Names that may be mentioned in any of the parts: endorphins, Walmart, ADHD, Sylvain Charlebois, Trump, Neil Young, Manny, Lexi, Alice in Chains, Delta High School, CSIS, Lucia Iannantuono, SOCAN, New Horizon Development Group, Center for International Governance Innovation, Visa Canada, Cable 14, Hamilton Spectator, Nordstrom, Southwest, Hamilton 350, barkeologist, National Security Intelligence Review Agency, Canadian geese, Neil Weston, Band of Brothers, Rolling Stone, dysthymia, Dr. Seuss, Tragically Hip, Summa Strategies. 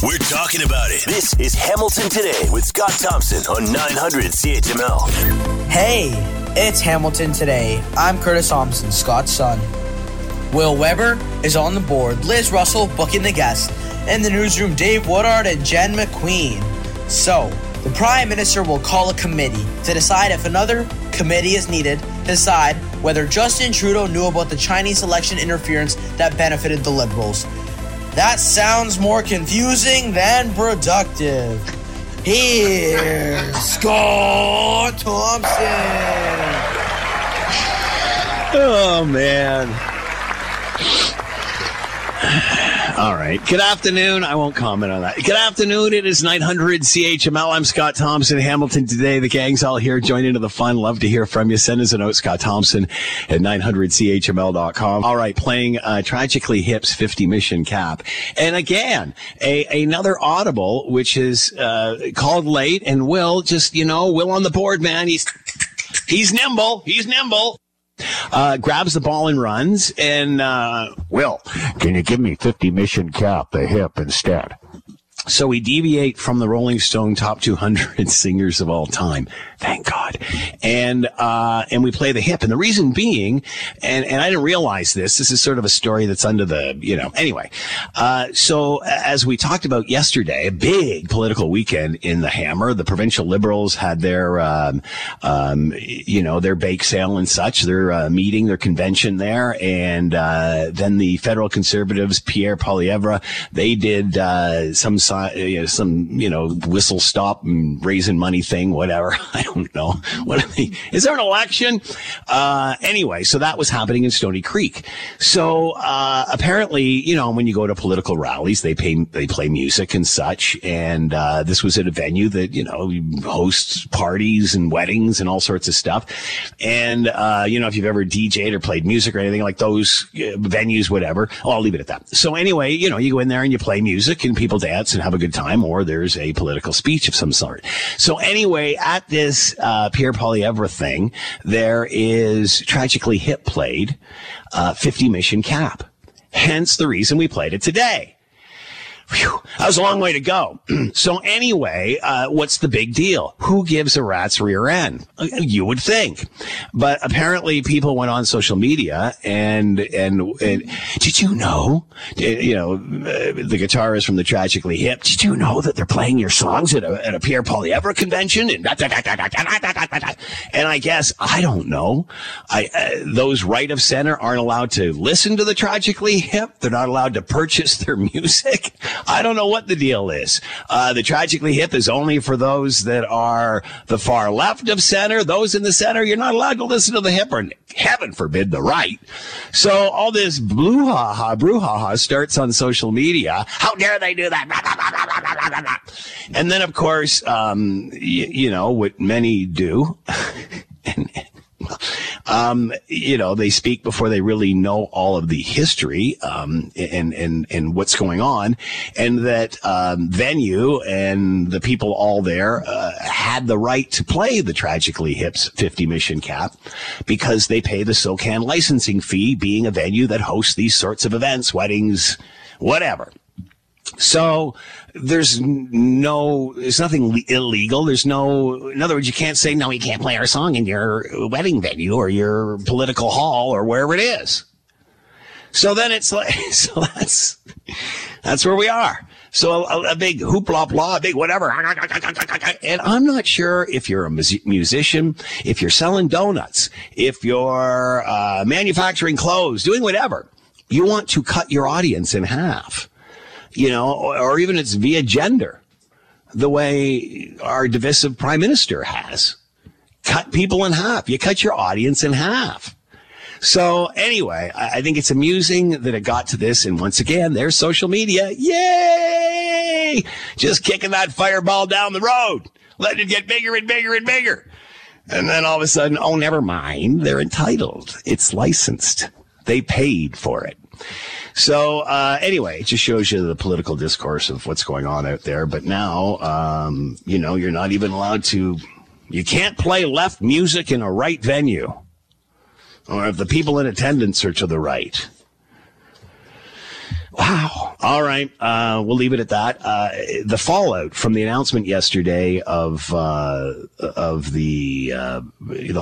We're talking about it. This is Hamilton Today with Scott Thompson on 900 CHML. Hey, it's Hamilton Today. I'm Curtis Thompson, Scott's son. Will Weber is on the board, Liz Russell booking the guest, and the newsroom Dave Woodard and Jen McQueen. So, the Prime Minister will call a committee to decide if another committee is needed to decide whether Justin Trudeau knew about the Chinese election interference that benefited the Liberals. That sounds more confusing than productive. Here's Scott Thompson. Oh, man. All right. Good afternoon. I won't comment on that. Good afternoon. It is 900 CHML. I'm Scott Thompson. Hamilton Today. The gang's all here. Join into the fun. Love to hear from you. Send us a note, Scott Thompson at 900CHML.com. All right. Playing Tragically Hip's 50 Mission Cap. And again, another audible, which is called late. And Will, just, you know, Will on the board, man. He's nimble. He's nimble. Grabs the ball and runs, and Will, can you give me 50 Mission Cap, the hip, instead? So we deviate from the Rolling Stone top 200 singers of all time. Thank God. And we play the hip. And the reason being, and I didn't realize this is sort of a story that's under the, you know, anyway. So as we talked about yesterday, a big political weekend in the Hammer. The provincial Liberals had their, their bake sale and such, their meeting, their convention there. And then the federal Conservatives, Pierre Poilievre, they did some whistle stop and raising money thing, whatever. I don't know. What are they? Is there an election? Anyway, so that was happening in Stony Creek. So apparently, you know, when you go to political rallies, they play music and such. And this was at a venue that, you know, hosts parties and weddings and all sorts of stuff. And you know, if you've ever DJed or played music or anything like those venues, whatever. Oh, I'll leave it at that. So anyway, you know, you go in there and you play music and people dance and have a good time, or there's a political speech of some sort. So anyway, at this Pierre Poilievre thing, there is Tragically Hip played, 50 Mission Cap. Hence the reason we played it today. Whew, that was a long way to go. So anyway, what's the big deal? Who gives a rat's rear end? You would think. But apparently people went on social media and did you know, the guitarist from the Tragically Hip, did you know that they're playing your songs at a Pierre Poilievre convention? And I guess, I don't know. Those right of center aren't allowed to listen to the Tragically Hip. They're not allowed to purchase their music. I don't know what the deal is. The Tragically Hip is only for those that are the far left of center. Those in the center, you're not allowed to listen to the hip, or heaven forbid, the right. So all this brouhaha starts on social media. How dare they do that? And then, of course, you know, what many do. They speak before they really know all of the history, and what's going on, and that, venue and the people all there, had the right to play the Tragically Hip's 50 Mission Cap because they pay the SOCAN licensing fee, being a venue that hosts these sorts of events, weddings, whatever. So there's nothing illegal. In other words, you can't say, no, you can't play our song in your wedding venue or your political hall or wherever it is. So then it's like, so that's where we are. So a big hoopla, blah, big whatever. And I'm not sure if you're a musician, if you're selling donuts, if you're manufacturing clothes, doing whatever, you want to cut your audience in half. You know, or even it's via gender, the way our divisive prime minister has cut people in half. You cut your audience in half. So anyway, I think it's amusing that it got to this. And once again, there's social media. Yay! Just kicking that fireball down the road, letting it get bigger and bigger and bigger. And then all of a sudden, oh, never mind. They're entitled. It's licensed. They paid for it. So, anyway, it just shows you the political discourse of what's going on out there. But now, you're not even allowed to, you can't play left music in a right venue. Or if the people in attendance are to the right. Wow. All right. We'll leave it at that. The fallout from the announcement yesterday of the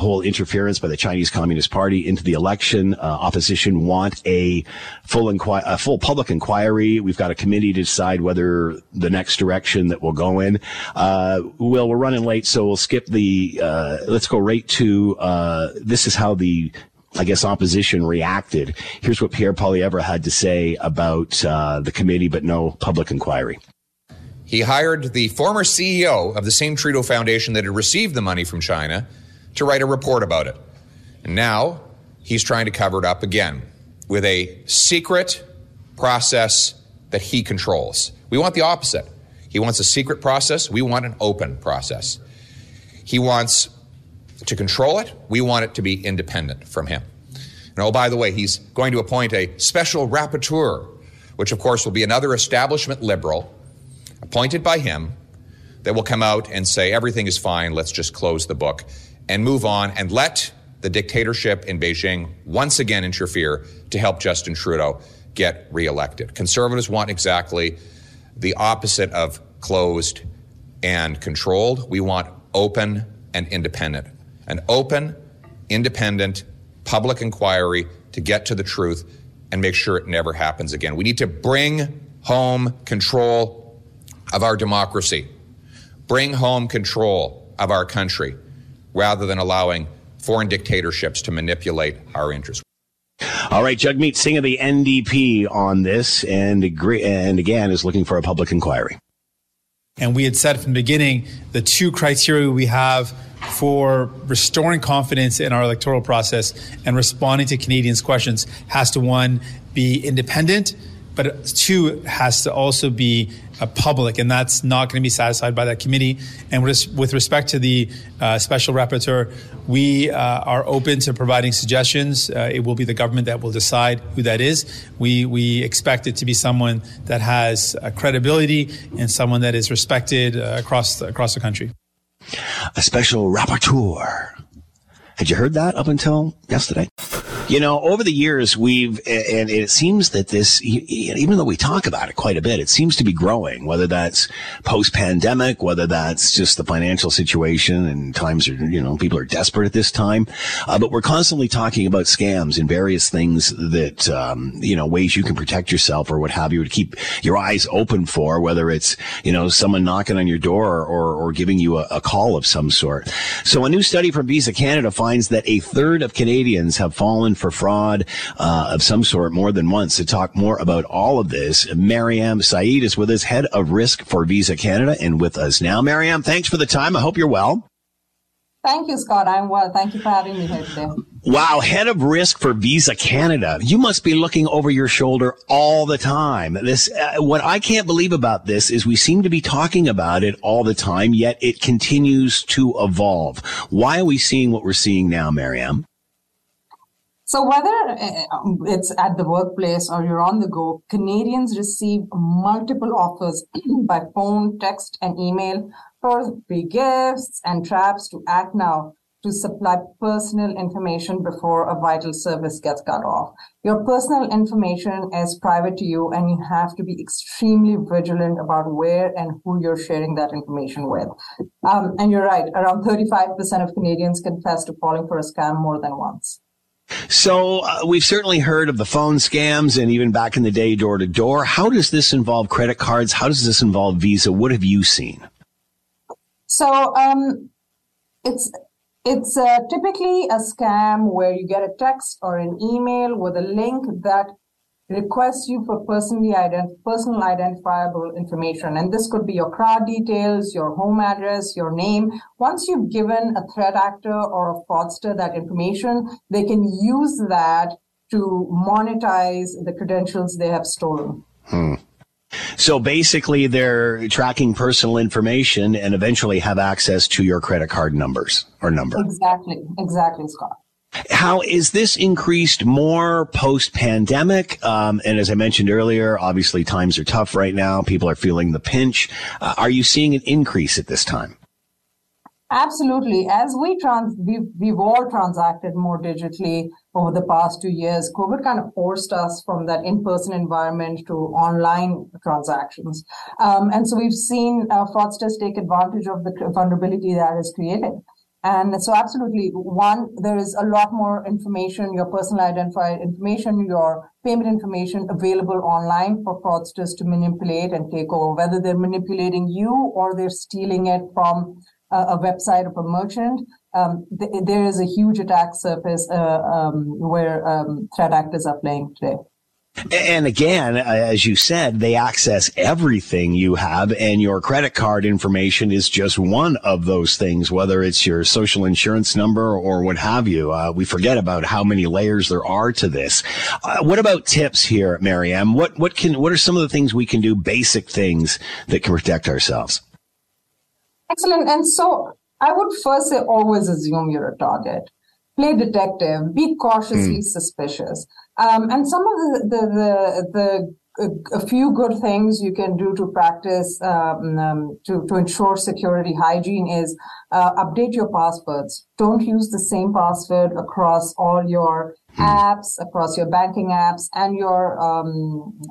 whole interference by the Chinese Communist Party into the election, opposition want a full public inquiry. We've got a committee to decide whether the next direction that we'll go in. Will, we're running late, so we'll skip the, let's go right to, this is how the, I guess, opposition reacted. Here's what Pierre Poilievre had to say about the committee, but no public inquiry. He hired the former CEO of the same Trudeau Foundation that had received the money from China to write a report about it. And now he's trying to cover it up again with a secret process that he controls. We want the opposite. He wants a secret process. We want an open process. He wants to control it. We want it to be independent from him. And oh, by the way, he's going to appoint a special rapporteur, which of course will be another establishment liberal appointed by him that will come out and say, everything is fine, let's just close the book and move on and let the dictatorship in Beijing once again interfere to help Justin Trudeau get reelected. Conservatives want exactly the opposite of closed and controlled. We want open and independent. An open, independent, public inquiry to get to the truth and make sure it never happens again. We need to bring home control of our democracy, bring home control of our country, rather than allowing foreign dictatorships to manipulate our interests. All right, Jagmeet Singh of the NDP on this and again is looking for a public inquiry. And we had said from the beginning the two criteria we have for restoring confidence in our electoral process and responding to Canadians' questions has to, one, be independent, but two, has to also be public, and that's not going to be satisfied by that committee. And with respect to the special rapporteur, we are open to providing suggestions. It will be the government that will decide who that is. We expect it to be someone that has credibility and someone that is respected across the country. A special rapporteur. Had you heard that up until yesterday? You know, over the years, and it seems that this, even though we talk about it quite a bit, it seems to be growing, whether that's post-pandemic, whether that's just the financial situation and times are, you know, people are desperate at this time. But we're constantly talking about scams and various things that, you know, ways you can protect yourself or what have you, to keep your eyes open for, whether it's, you know, someone knocking on your door or giving you a call of some sort. So a new study from Visa Canada finds that a third of Canadians have fallen for fraud of some sort more than once. To talk more about all of this, Mariam Saeed is with us, head of risk for Visa Canada, and with us now. Mariam, thanks for the time. I hope you're well. Thank you, Scott. I'm well. Thank you for having me here today. Wow, head of risk for Visa Canada. You must be looking over your shoulder all the time. This, what I can't believe about this is we seem to be talking about it all the time, yet it continues to evolve. Why are we seeing what we're seeing now, Mariam? So whether it's at the workplace or you're on the go, Canadians receive multiple offers by phone, text, and email for free gifts and traps to act now to supply personal information before a vital service gets cut off. Your personal information is private to you, and you have to be extremely vigilant about where and who you're sharing that information with. And you're right, around 35% of Canadians confess to falling for a scam more than once. So we've certainly heard of the phone scams and even back in the day, door to door. How does this involve credit cards? How does this involve Visa? What have you seen? So it's typically a scam where you get a text or an email with a link that requests you for personal identifiable information. And this could be your card details, your home address, your name. Once you've given a threat actor or a fraudster that information, they can use that to monetize the credentials they have stolen. So basically, they're tracking personal information and eventually have access to your credit card numbers or number. Exactly, Scott. How is this increased more post-pandemic? And as I mentioned earlier, obviously times are tough right now. People are feeling the pinch. Are you seeing an increase at this time? Absolutely. As we've all transacted more digitally over the past 2 years, COVID kind of forced us from that in-person environment to online transactions. And so we've seen fraudsters take advantage of the vulnerability that is created. And so absolutely, one, there is a lot more information, your personal identifier information, your payment information available online for fraudsters to manipulate and take over, whether they're manipulating you or they're stealing it from a website of a merchant. There is a huge attack surface where threat actors are playing today. And again, as you said, they access everything you have, and your credit card information is just one of those things, whether it's your social insurance number or what have you. We forget about how many layers there are to this. What about tips here, Mariam? What are some of the things we can do, basic things that can protect ourselves? Excellent. And so I would first say always assume you're a target. Play detective. Be cautiously suspicious. And some of a few good things you can do to practice to ensure security hygiene is update your passwords. Don't use the same password across all your apps, across your banking apps and your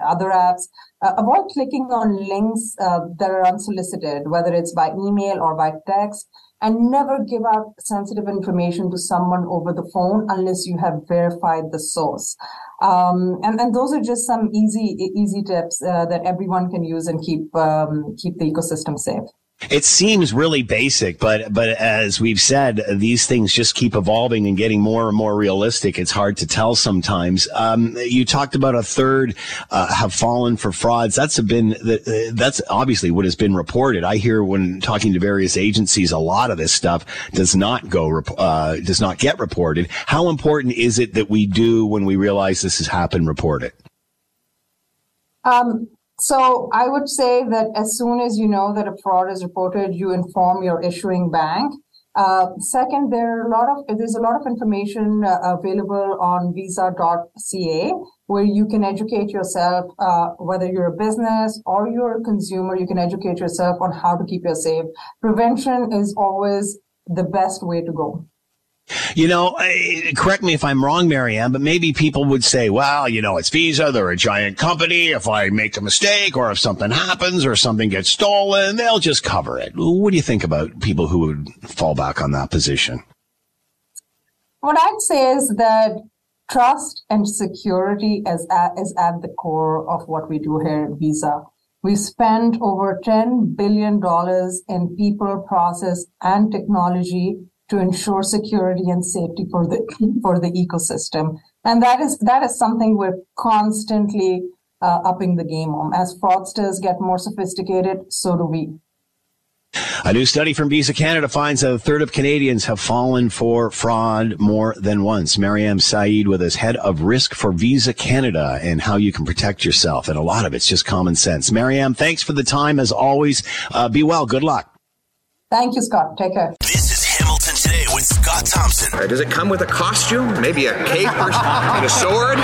other apps. Avoid clicking on links that are unsolicited, whether it's by email or by text. And never give out sensitive information to someone over the phone unless you have verified the source. And those are just some easy tips that everyone can use and keep the ecosystem safe. It seems really basic, but as we've said, these things just keep evolving and getting more and more realistic. It's hard to tell sometimes. You talked about a third have fallen for frauds. That's obviously what has been reported. I hear when talking to various agencies, a lot of this stuff does not get reported. How important is it that we do, when we realize this has happened, report it? So I would say that as soon as you know that a fraud is reported, you inform your issuing bank. Second, there's a lot of information available on visa.ca where you can educate yourself, whether you're a business or you're a consumer, you can educate yourself on how to keep yourself safe. Prevention is always the best way to go. You know, correct me if I'm wrong, Mariam, but maybe people would say, well, you know, it's Visa. They're a giant company. If I make a mistake or if something happens or something gets stolen, they'll just cover it. What do you think about people who would fall back on that position? What I'd say is that trust and security is at the core of what we do here at Visa. We spend over $10 billion in people, process, and technology to ensure security and safety for the ecosystem, and that is something we're constantly upping the game on. As fraudsters get more sophisticated, so do we. A new study from Visa Canada finds that a third of Canadians have fallen for fraud more than once. Mariam Saeed with us, head of risk for Visa Canada, and how you can protect yourself. And a lot of it's just common sense. Mariam, thanks for the time as always. Be well. Good luck. Thank you, Scott. Take care. Today with Scott Thompson. Does it come with a costume? Maybe a cape or and a sword?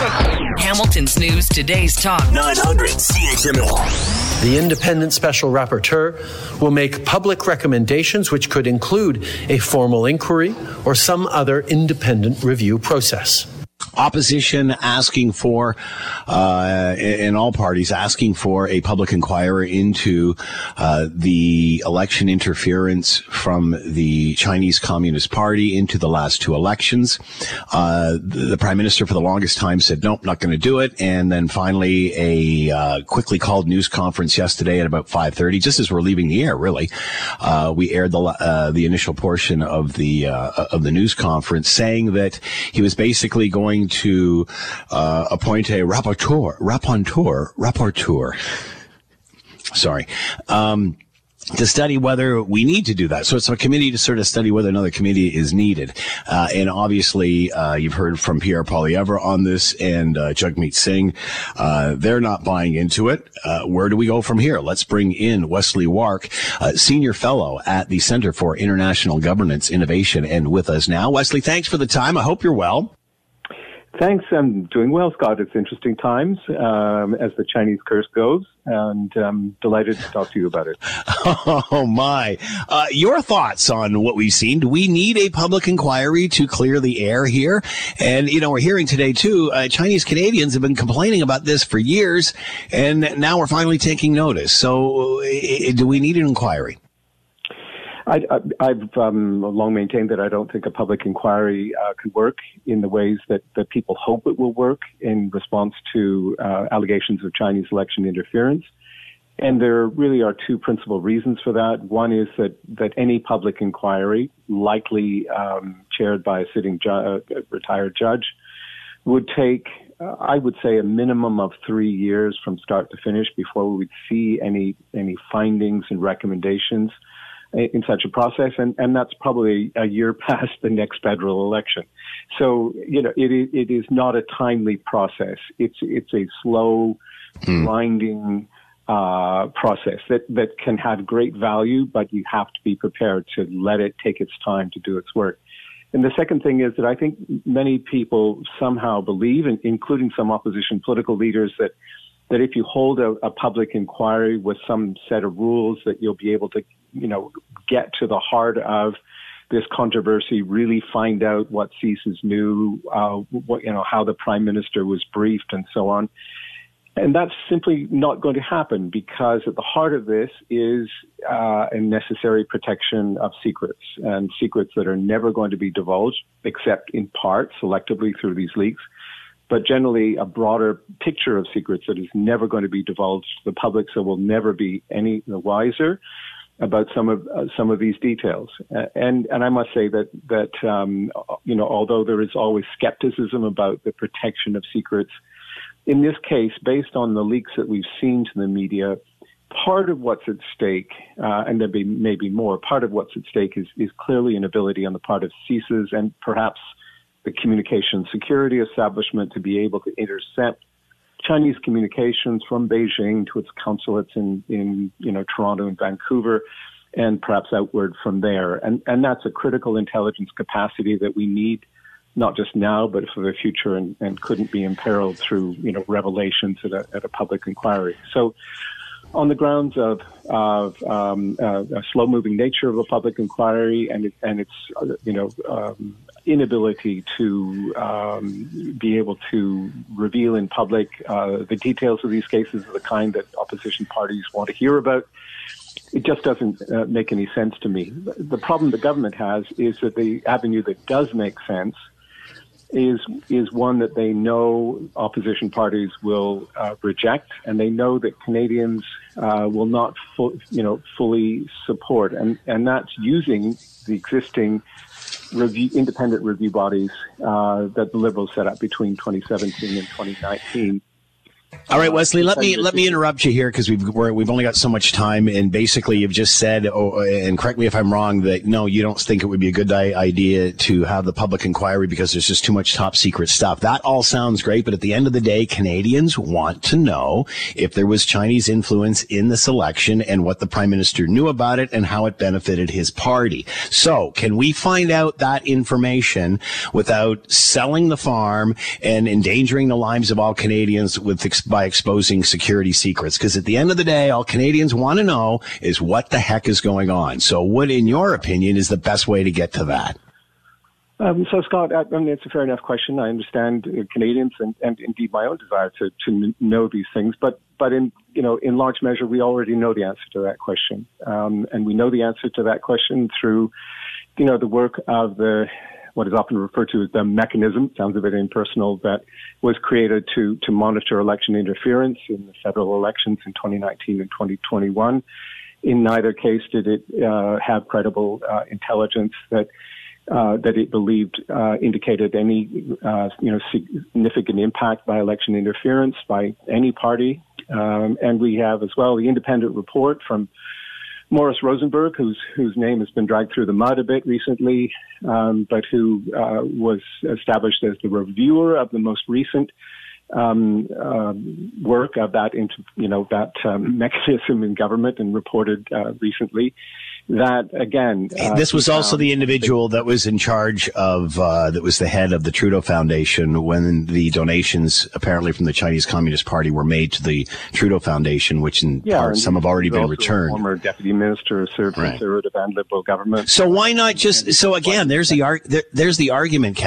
Hamilton's News, Today's Talk 900 CHML. The Independent Special Rapporteur will make public recommendations which could include a formal inquiry or some other independent review process. Opposition asking for, in all parties, asking for a public inquiry into the election interference from the Chinese Communist Party into the last two elections. The Prime Minister for the longest time said, nope, not going to do it. And then finally a quickly called news conference yesterday at about 5:30, just as we're leaving the air, really. We aired the initial portion of the news conference, saying that he was basically going to appoint a rapporteur. Sorry. To study whether we need to do that. So it's a committee to sort of study whether another committee is needed. And obviously, you've heard from Pierre Poilievre on this and Jagmeet Singh. They're not buying into it. Where do we go from here? Let's bring in Wesley Wark, senior fellow at the Center for International Governance Innovation, and with us now. Wesley, thanks for the time. I hope you're well. Thanks. I'm doing well, Scott. It's interesting times as the Chinese curse goes, and I'm delighted to talk to you about it. Oh, my. Your thoughts on what we've seen? Do we need a public inquiry to clear the air here? And, you know, we're hearing today, too, Chinese Canadians have been complaining about this for years, and now we're finally taking notice. So do we need an inquiry? I've long maintained that I don't think a public inquiry could work in the ways that people hope it will work in response to allegations of Chinese election interference. And there really are two principal reasons for that. One is that any public inquiry, likely chaired by a sitting retired judge, would take, I would say, a minimum of 3 years from start to finish before we would see any findings and recommendations in such a process, and that's probably a year past the next federal election. So, you know, it is not a timely process. It's a slow, grinding process that can have great value, but you have to be prepared to let it take its time to do its work. And the second thing is that I think many people somehow believe, including some opposition political leaders, that if you hold a public inquiry with some set of rules, that you'll be able to, you know, get to the heart of this controversy, really find out what CSIS knew, how the prime minister was briefed and so on. And that's simply not going to happen, because at the heart of this is a necessary protection of secrets, and secrets that are never going to be divulged, except in part, selectively through these leaks, but generally a broader picture of secrets that is never going to be divulged to the public, so we'll never be any the wiser about some of these details. And I must say that you know, although there is always skepticism about the protection of secrets, in this case, based on the leaks that we've seen to the media, part of what's at stake, and there may be more, part of what's at stake is clearly an ability on the part of CSIS and perhaps the communication security establishment to be able to intercept Chinese communications from Beijing to its consulates in Toronto and Vancouver, and perhaps outward from there. And that's a critical intelligence capacity that we need, not just now, but for the future, and couldn't be imperiled through, you know, revelations at a public inquiry. So on the grounds of a slow-moving nature of a public inquiry and its inability to be able to reveal in public the details of these cases of the kind that opposition parties want to hear about, it just doesn't make any sense to me. The problem the government has is that the avenue that does make sense is one that they know opposition parties will reject, and they know that Canadians will not fully support, and that's using the existing independent review bodies that the Liberals set up between 2017 and 2019. All right, Wesley, let me interrupt you here, because we've only got so much time, and basically you've just said, and correct me if I'm wrong, that no, you don't think it would be a good idea to have the public inquiry because there's just too much top secret stuff. That all sounds great, but at the end of the day, Canadians want to know if there was Chinese influence in this election and what the Prime Minister knew about it and how it benefited his party. So can we find out that information without selling the farm and endangering the lives of all Canadians by exposing security secrets? Because at the end of the day, all Canadians want to know is what the heck is going on. So what, in your opinion, is the best way to get to that? So, Scott, I mean, it's a fair enough question. I understand Canadians and indeed my own desire to know these things. But in large measure, we already know the answer to that question. And we know the answer to that question through, you know, the work of what is often referred to as the mechanism, sounds a bit impersonal, that was created to monitor election interference in the federal elections in 2019 and 2021. In neither case did it have credible intelligence that it believed indicated any significant impact by election interference by any party. And we have as well the independent report from Morris Rosenberg, whose name has been dragged through the mud a bit recently, but who was established as the reviewer of the most recent work of that mechanism in government, and reported recently that, again... This was also the individual that was in charge of, that was the head of the Trudeau Foundation when the donations apparently from the Chinese Communist Party were made to the Trudeau Foundation, which in part some have already been returned. Former deputy minister served in conservative and liberal government. So why not just... So again, there's the argument,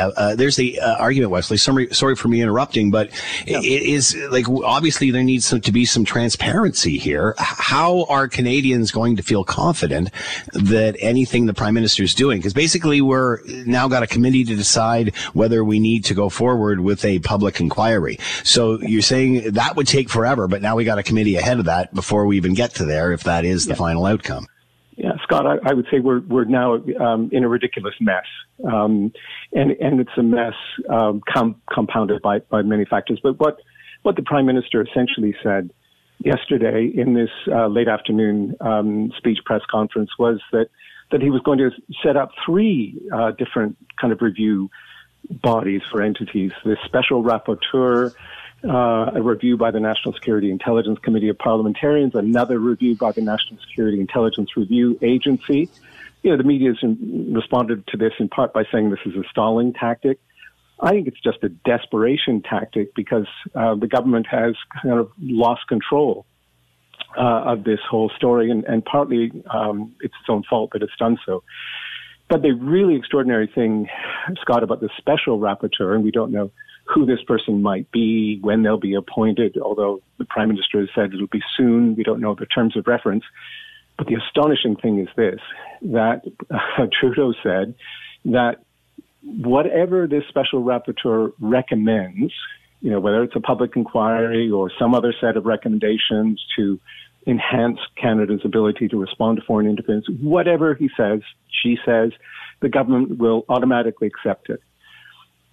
Wesley. Sorry for me interrupting, but it is, like, obviously there needs to be some transparency here. How are Canadians going to feel confident that anything the Prime Minister is doing, because basically we're now got a committee to decide whether we need to go forward with a public inquiry. So you're saying that would take forever, but now we got a committee ahead of that before we even get to there, if that is the final outcome. Yeah, Scott, I would say we're now in a ridiculous mess, and it's a mess compounded by many factors. But what the Prime Minister essentially said yesterday in this late afternoon speech press conference was that he was going to set up three different kind of review bodies for entities: this special rapporteur, a review by the National Security Intelligence Committee of Parliamentarians, another review by the National Security Intelligence Review Agency. You know, the media has responded to this in part by saying this is a stalling tactic. I think it's just a desperation tactic because the government has kind of lost control of this whole story, and partly it's its own fault that it's done so. But the really extraordinary thing, Scott, about the special rapporteur, and we don't know who this person might be, when they'll be appointed, although the Prime Minister has said it'll be soon. We don't know the terms of reference. But the astonishing thing is this, that Trudeau said that whatever this special rapporteur recommends, you know, whether it's a public inquiry or some other set of recommendations to enhance Canada's ability to respond to foreign interference, whatever he says, she says, the government will automatically accept it.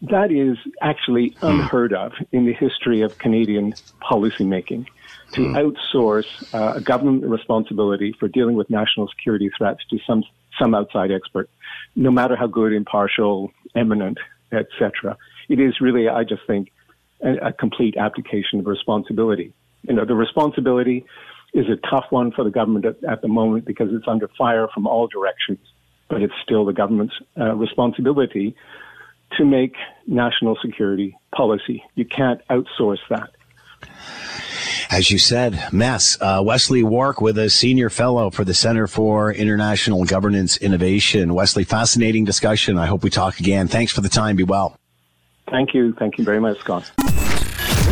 That is actually unheard of in the history of Canadian policymaking, to outsource a government responsibility for dealing with national security threats to some outside expert, no matter how good, impartial, eminent, etc. It is really, I just think, a complete abdication of responsibility. You know, the responsibility is a tough one for the government at the moment because it's under fire from all directions, but it's still the government's responsibility to make national security policy. You can't outsource that. As you said, mess. Wesley Wark with us, senior fellow for the Center for International Governance Innovation. Wesley, fascinating discussion. I hope we talk again. Thanks for the time. Be well. Thank you. Thank you very much, Scott.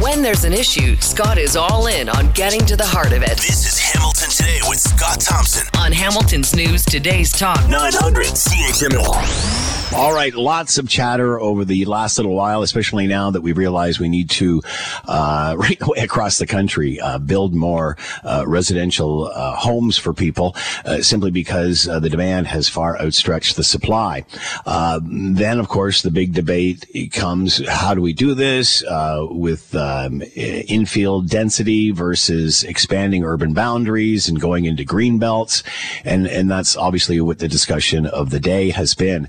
When there's an issue, Scott is all in on getting to the heart of it. This is Hamilton Today with Scott Thompson. On Hamilton's News, Today's Talk 900 CHML. All right, lots of chatter over the last little while, especially now that we realize we need to, right away across the country, build more residential homes for people, simply because the demand has far outstretched the supply. Then, of course, the big debate comes, how do we do this with infield density versus expanding urban boundaries and going into green belts? And that's obviously what the discussion of the day has been.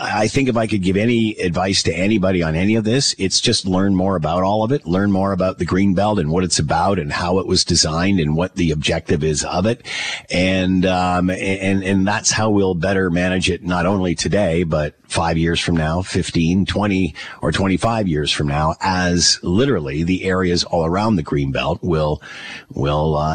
I think if I could give any advice to anybody on any of this, it's just learn more about all of it, learn more about the Green Belt and what it's about and how it was designed and what the objective is of it. And that's how we'll better manage it, not only today, but 5 years from now, 15, 20 or 25 years from now, as literally the areas all around the Green Belt will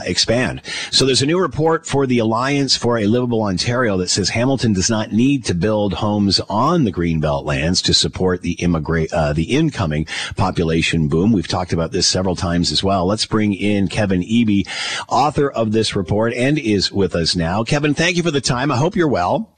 expand. So there's a new report for the Alliance for a Livable Ontario that says Hamilton does not need to build homes on the Greenbelt lands to support the incoming population boom. We've talked about this several times as well. Let's bring in Kevin Eby, author of this report, and is with us now. Kevin, thank you for the time. I hope you're well.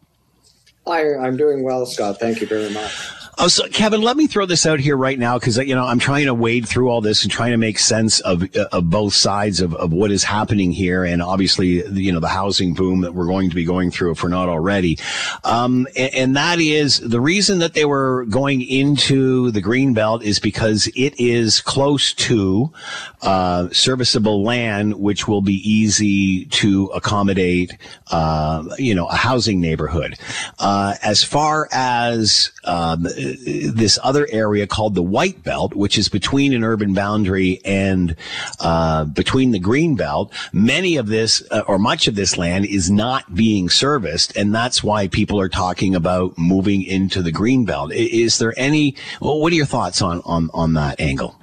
I'm doing well, Scott. Thank you very much. Oh, so Kevin, let me throw this out here right now because, you know, I'm trying to wade through all this and trying to make sense of both sides of what is happening here. And obviously, you know, the housing boom that we're going to be going through if we're not already. And that is the reason that they were going into the Greenbelt is because it is close to serviceable land, which will be easy to accommodate, you know, a housing neighborhood. As far as this other area called the White Belt, which is between an urban boundary and between the Green Belt. Many of this, or much of this land is not being serviced, and that's why people are talking about moving into the Green Belt. Is there any, well, what are your thoughts on that angle?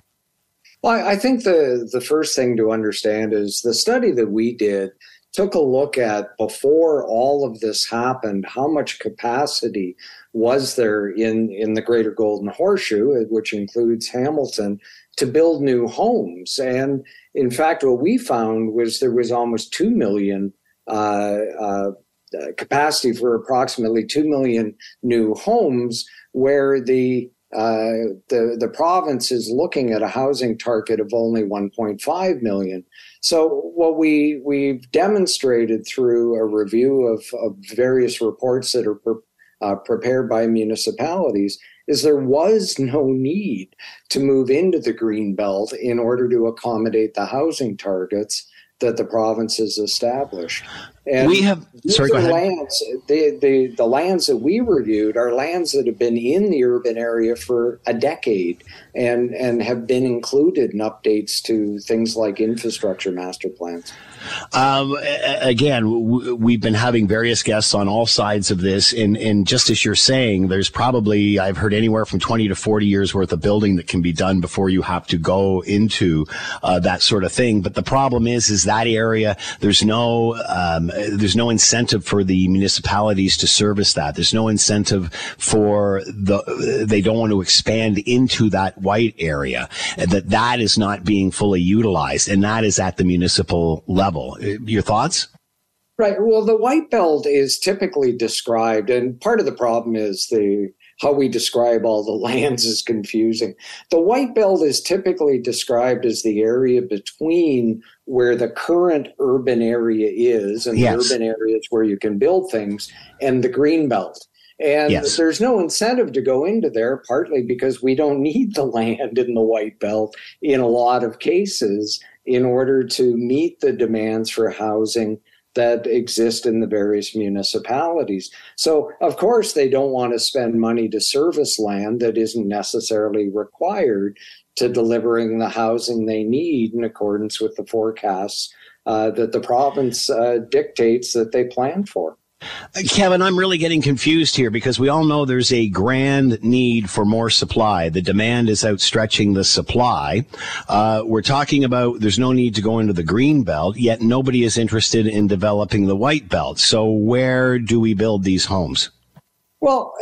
Well, I think the first thing to understand is the study that we did took a look at, before all of this happened, how much capacity was there in the Greater Golden Horseshoe, which includes Hamilton, to build new homes. And in fact, what we found was there was almost 2 million capacity for approximately 2 million new homes, where the province is looking at a housing target of only 1.5 million. So what we've demonstrated through a review of various reports that are prepared by municipalities is there was no need to move into the Green Belt in order to accommodate the housing targets that the province has established. And we have the lands that we reviewed are lands that have been in the urban area for a decade and have been included in updates to things like infrastructure master plans. Again, we've been having various guests on all sides of this, and just as you're saying, there's probably, I've heard anywhere from 20 to 40 years worth of building that can be done before you have to go into that sort of thing. But the problem is that area, there's no incentive for the municipalities to service that. There's no incentive for they don't want to expand into that white area, and that is not being fully utilized. And that is at the municipal level. Your thoughts? Right. Well, the white belt is typically described, and part of the problem is how we describe all the lands is confusing. The white belt is typically described as the area between where the current urban area is, and yes, the urban areas where you can build things, and the green belt. And yes, there's no incentive to go into there, partly because we don't need the land in the white belt in a lot of cases in order to meet the demands for housing that exist in the various municipalities. So, of course, they don't want to spend money to service land that isn't necessarily required to delivering the housing they need in accordance with the forecasts that the province dictates that they plan for. Kevin, I'm really getting confused here, because we all know there's a grand need for more supply. The demand is outstretching the supply. We're talking about there's no need to go into the green belt, yet nobody is interested in developing the white belt. So where do we build these homes? Well,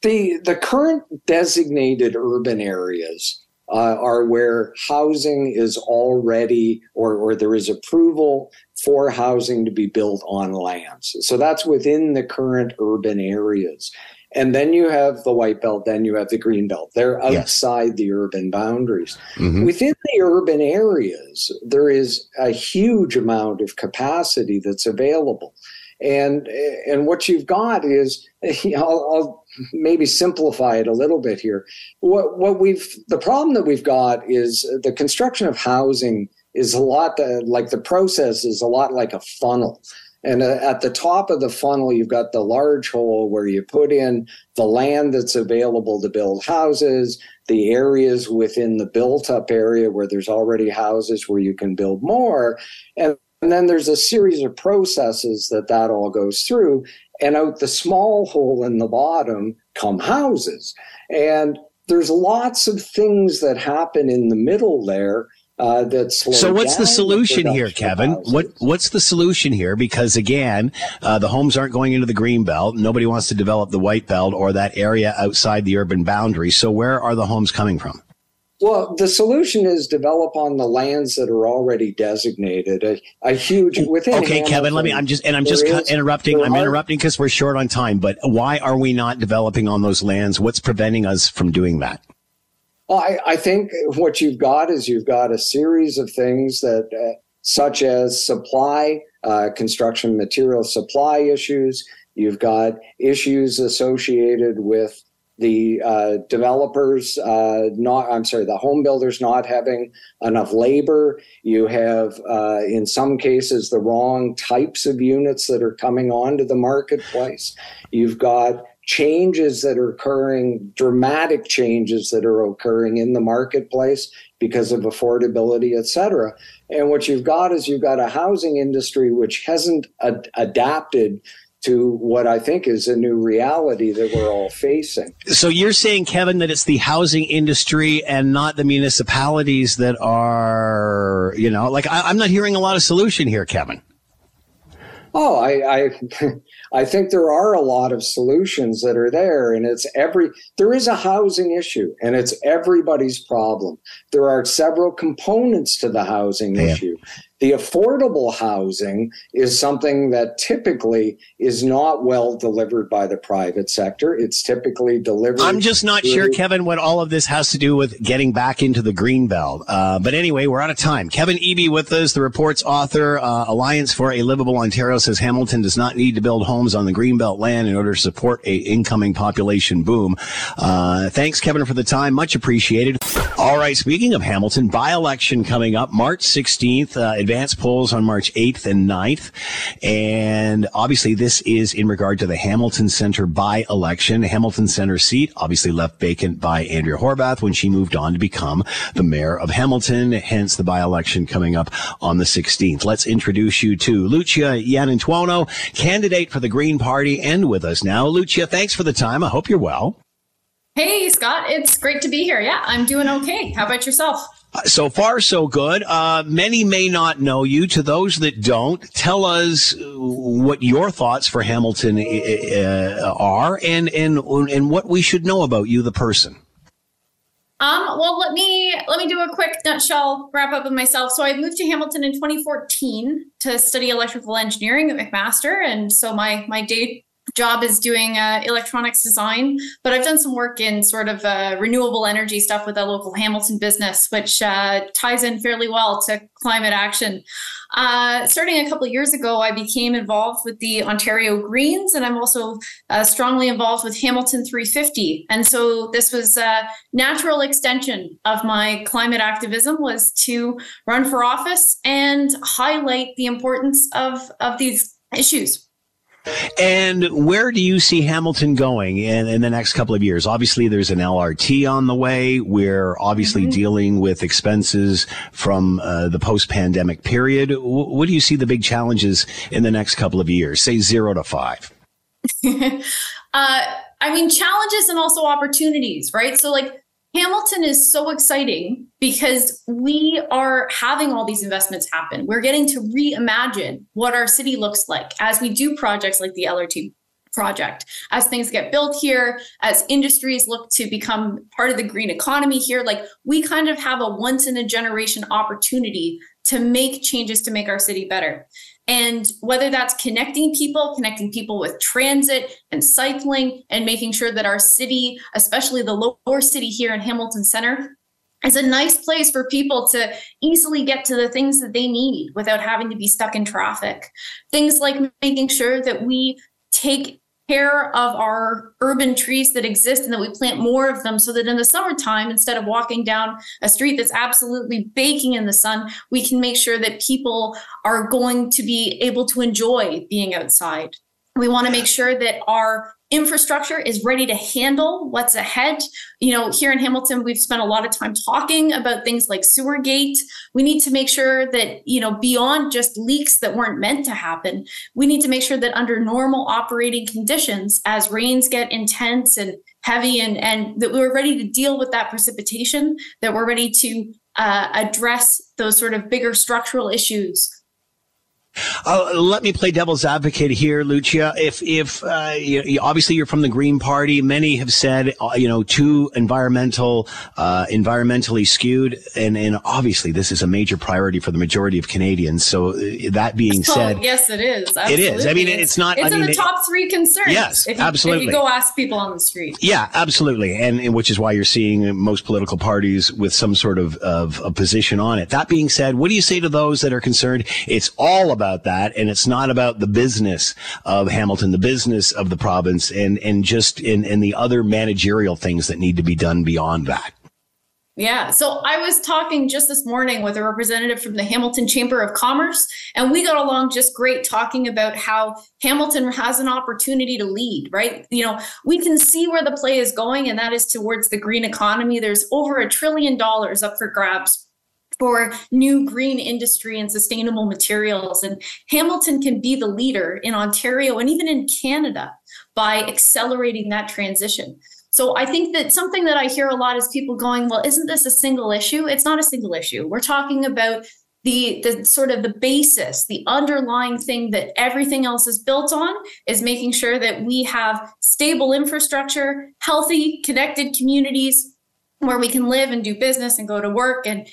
the current designated urban areas are where housing is already, or there is approval for housing to be built on lands. So that's within the current urban areas. And then you have the white belt, then you have the green belt. They're outside yes, the urban boundaries. Mm-hmm. Within the urban areas, there is a huge amount of capacity that's available. And what you've got is, I'll maybe simplify it a little bit here. The problem that we've got is the construction of housing is a lot like, the process is a lot like a funnel. And at the top of the funnel, you've got the large hole where you put in the land that's available to build houses, the areas within the built-up area where there's already houses where you can build more. And then there's a series of processes that all goes through, and out the small hole in the bottom come houses. And there's lots of things that happen in the middle there. So what's the solution here, Kevin? What's the solution here? Because, again, the homes aren't going into the green belt. Nobody wants to develop the white belt or that area outside the urban boundary. So where are the homes coming from? Well, the solution is develop on the lands that are already designated. A huge within. Okay, Hamilton, Kevin, I'm interrupting because we're short on time. But why are we not developing on those lands? What's preventing us from doing that? Well, I think what you've got is a series of things that, such as supply, construction material supply issues. You've got issues associated with the developers, the home builders not having enough labor. You have, in some cases, the wrong types of units that are coming onto the marketplace. You've got changes that are occurring, dramatic changes that are occurring in the marketplace because of affordability, et cetera. And what you've got is you've got a housing industry which hasn't adapted to what I think is a new reality that we're all facing. So you're saying, Kevin, that it's the housing industry and not the municipalities that are, you know, like I'm not hearing a lot of solution here, Kevin. Oh, I think there are a lot of solutions that are there, and there is a housing issue, and it's everybody's problem. There are several components to the housing issue. The affordable housing is something that typically is not well delivered by the private sector. It's typically delivered. I'm just not sure, Kevin, what all of this has to do with getting back into the green belt. But anyway, we're out of time. Kevin Eby with us, the report's author. Alliance for a Livable Ontario says Hamilton does not need to build homes on the greenbelt land in order to support a incoming population boom. Thanks, Kevin, for the time. Much appreciated. All right. Speaking of Hamilton, by-election coming up March 16th. Advance polls on March 8th and 9th. And obviously, this is in regard to the Hamilton Centre by-election. Hamilton Centre seat obviously left vacant by Andrea Horvath when she moved on to become the mayor of Hamilton, hence the by-election coming up on the 16th. Let's introduce you to Lucia Iannantuono, candidate for the Green Party, and with us now. Lucia, thanks for the time. I hope you're well. Hey, Scott. It's great to be here. Yeah, I'm doing okay. How about yourself? So far, so good. Many may not know you. To those that don't, tell us what your thoughts for Hamilton are and what we should know about you, the person. Well, let me do a quick nutshell wrap up of myself. So I moved to Hamilton in 2014 to study electrical engineering at McMaster. And so my day job is doing electronics design, but I've done some work in sort of renewable energy stuff with a local Hamilton business, which ties in fairly well to climate action. Starting a couple of years ago, I became involved with the Ontario Greens, and I'm also strongly involved with Hamilton 350. And so this was a natural extension of my climate activism, was to run for office and highlight the importance of these issues. And where do you see Hamilton going in the next couple of years? Obviously, there's an LRT on the way. We're obviously dealing with expenses from the post-pandemic period. What do you see the big challenges in the next couple of years, say 0 to 5? I mean, challenges and also opportunities, right? So like, Hamilton is so exciting because we are having all these investments happen. We're getting to reimagine what our city looks like as we do projects like the LRT project, as things get built here, as industries look to become part of the green economy here. Like, we kind of have a once in a generation opportunity to make changes to make our city better. And whether that's connecting people with transit and cycling, and making sure that our city, especially the lower city here in Hamilton Centre, is a nice place for people to easily get to the things that they need without having to be stuck in traffic. Things like making sure that we take care of our urban trees that exist and that we plant more of them, so that in the summertime, instead of walking down a street that's absolutely baking in the sun, we can make sure that people are going to be able to enjoy being outside. We want to make sure that our infrastructure is ready to handle what's ahead. You know, here in Hamilton, we've spent a lot of time talking about things like sewer gate. We need to make sure that, you know, beyond just leaks that weren't meant to happen, we need to make sure that under normal operating conditions, as rains get intense and heavy, and that we're ready to deal with that precipitation, that we're ready to address those sort of bigger structural issues. Let me play devil's advocate here, Lucia. If you, obviously you're from the Green Party, many have said, you know, too environmentally skewed, and obviously this is a major priority for the majority of Canadians. So that being said, yes, it is. Absolutely. It is. I mean, it's not. It's in the top three concerns. Yes, absolutely. If you go ask people on the street. Yeah, absolutely, and which is why you're seeing most political parties with some sort of a position on it. That being said, what do you say to those that are concerned? It's all about that, and it's not about the business of Hamilton, the business of the province, and just in the other managerial things that need to be done beyond that. Yeah. So I was talking just this morning with a representative from the Hamilton Chamber of Commerce, and we got along just great talking about how Hamilton has an opportunity to lead, right? You know, we can see where the play is going, and that is towards the green economy. There's over $1 trillion up for grabs for new green industry and sustainable materials. And Hamilton can be the leader in Ontario and even in Canada by accelerating that transition. So I think that something that I hear a lot is people going, well, isn't this a single issue? It's not a single issue. We're talking about the sort of the basis, the underlying thing that everything else is built on, is making sure that we have stable infrastructure, healthy, connected communities where we can live and do business and go to work and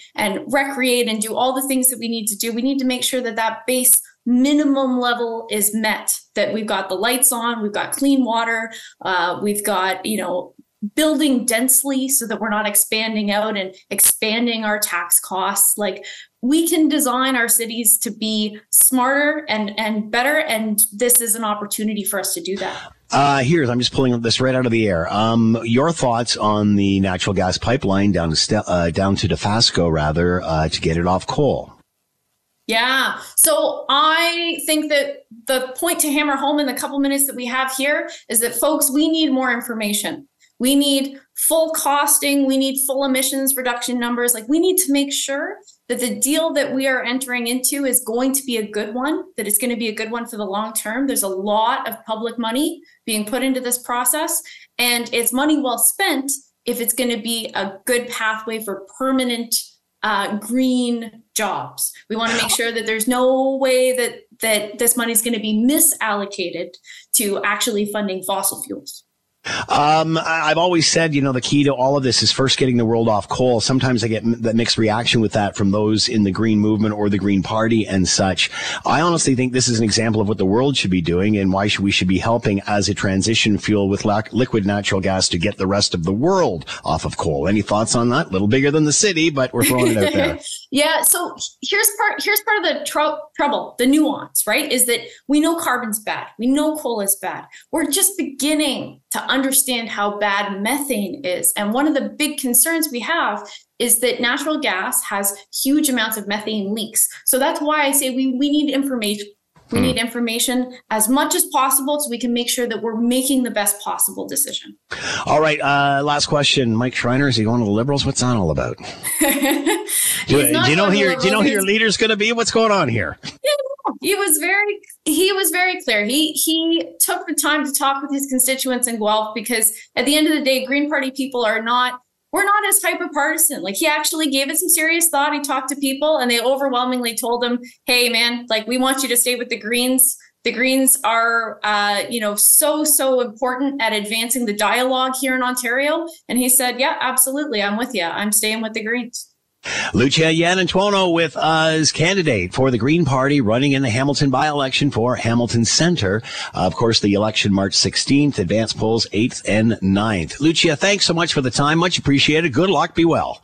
recreate and do all the things that we need to do. We need to make sure that that base minimum level is met, that we've got the lights on, we've got clean water, we've got, you know, building densely so that we're not expanding out and expanding our tax costs. Like, we can design our cities to be smarter and better, and this is an opportunity for us to do that. I'm just pulling this right out of the air. Your thoughts on the natural gas pipeline down to Dofasco, to get it off coal? Yeah. So I think that the point to hammer home in the couple minutes that we have here is that, folks, we need more information. We need full costing. We need full emissions reduction numbers. Like, we need to make sure that the deal that we are entering into is going to be a good one, that it's going to be a good one for the long term. There's a lot of public money being put into this process, and it's money well spent if it's going to be a good pathway for permanent green jobs. We want to make sure that there's no way that this money is going to be misallocated to actually funding fossil fuels. I've always said, you know, the key to all of this is first getting the world off coal. Sometimes I get that mixed reaction with that from those in the green movement or the Green Party and such. I honestly think this is an example of what the world should be doing and why we should be helping as a transition fuel with liquid natural gas to get the rest of the world off of coal. Any thoughts on that? A little bigger than the city, but we're throwing it out there. Yeah. So here's part of the trouble, the nuance, right? Is that we know carbon's bad. We know coal is bad. We're just beginning to understand how bad methane is. And one of the big concerns we have is that natural gas has huge amounts of methane leaks. So that's why I say we need information. We need information as much as possible so we can make sure that we're making the best possible decision. All right. Last question. Mike Schreiner, is he going to the Liberals? What's that all about? Do you know who your leader's going to be? What's going on here? He was very clear. He took the time to talk with his constituents in Guelph, because at the end of the day, Green Party people we're not as hyper-partisan. Like, he actually gave it some serious thought. He talked to people, and they overwhelmingly told him, hey, man, like, we want you to stay with the Greens. The Greens are, so important at advancing the dialogue here in Ontario. And he said, yeah, absolutely. I'm with you. I'm staying with the Greens. Lucia Iannantuono with us, candidate for the Green Party, running in the Hamilton by-election for Hamilton Centre. Of course, the election March 16th, advance polls 8th and 9th. Lucia, thanks so much for the time. Much appreciated. Good luck. Be well.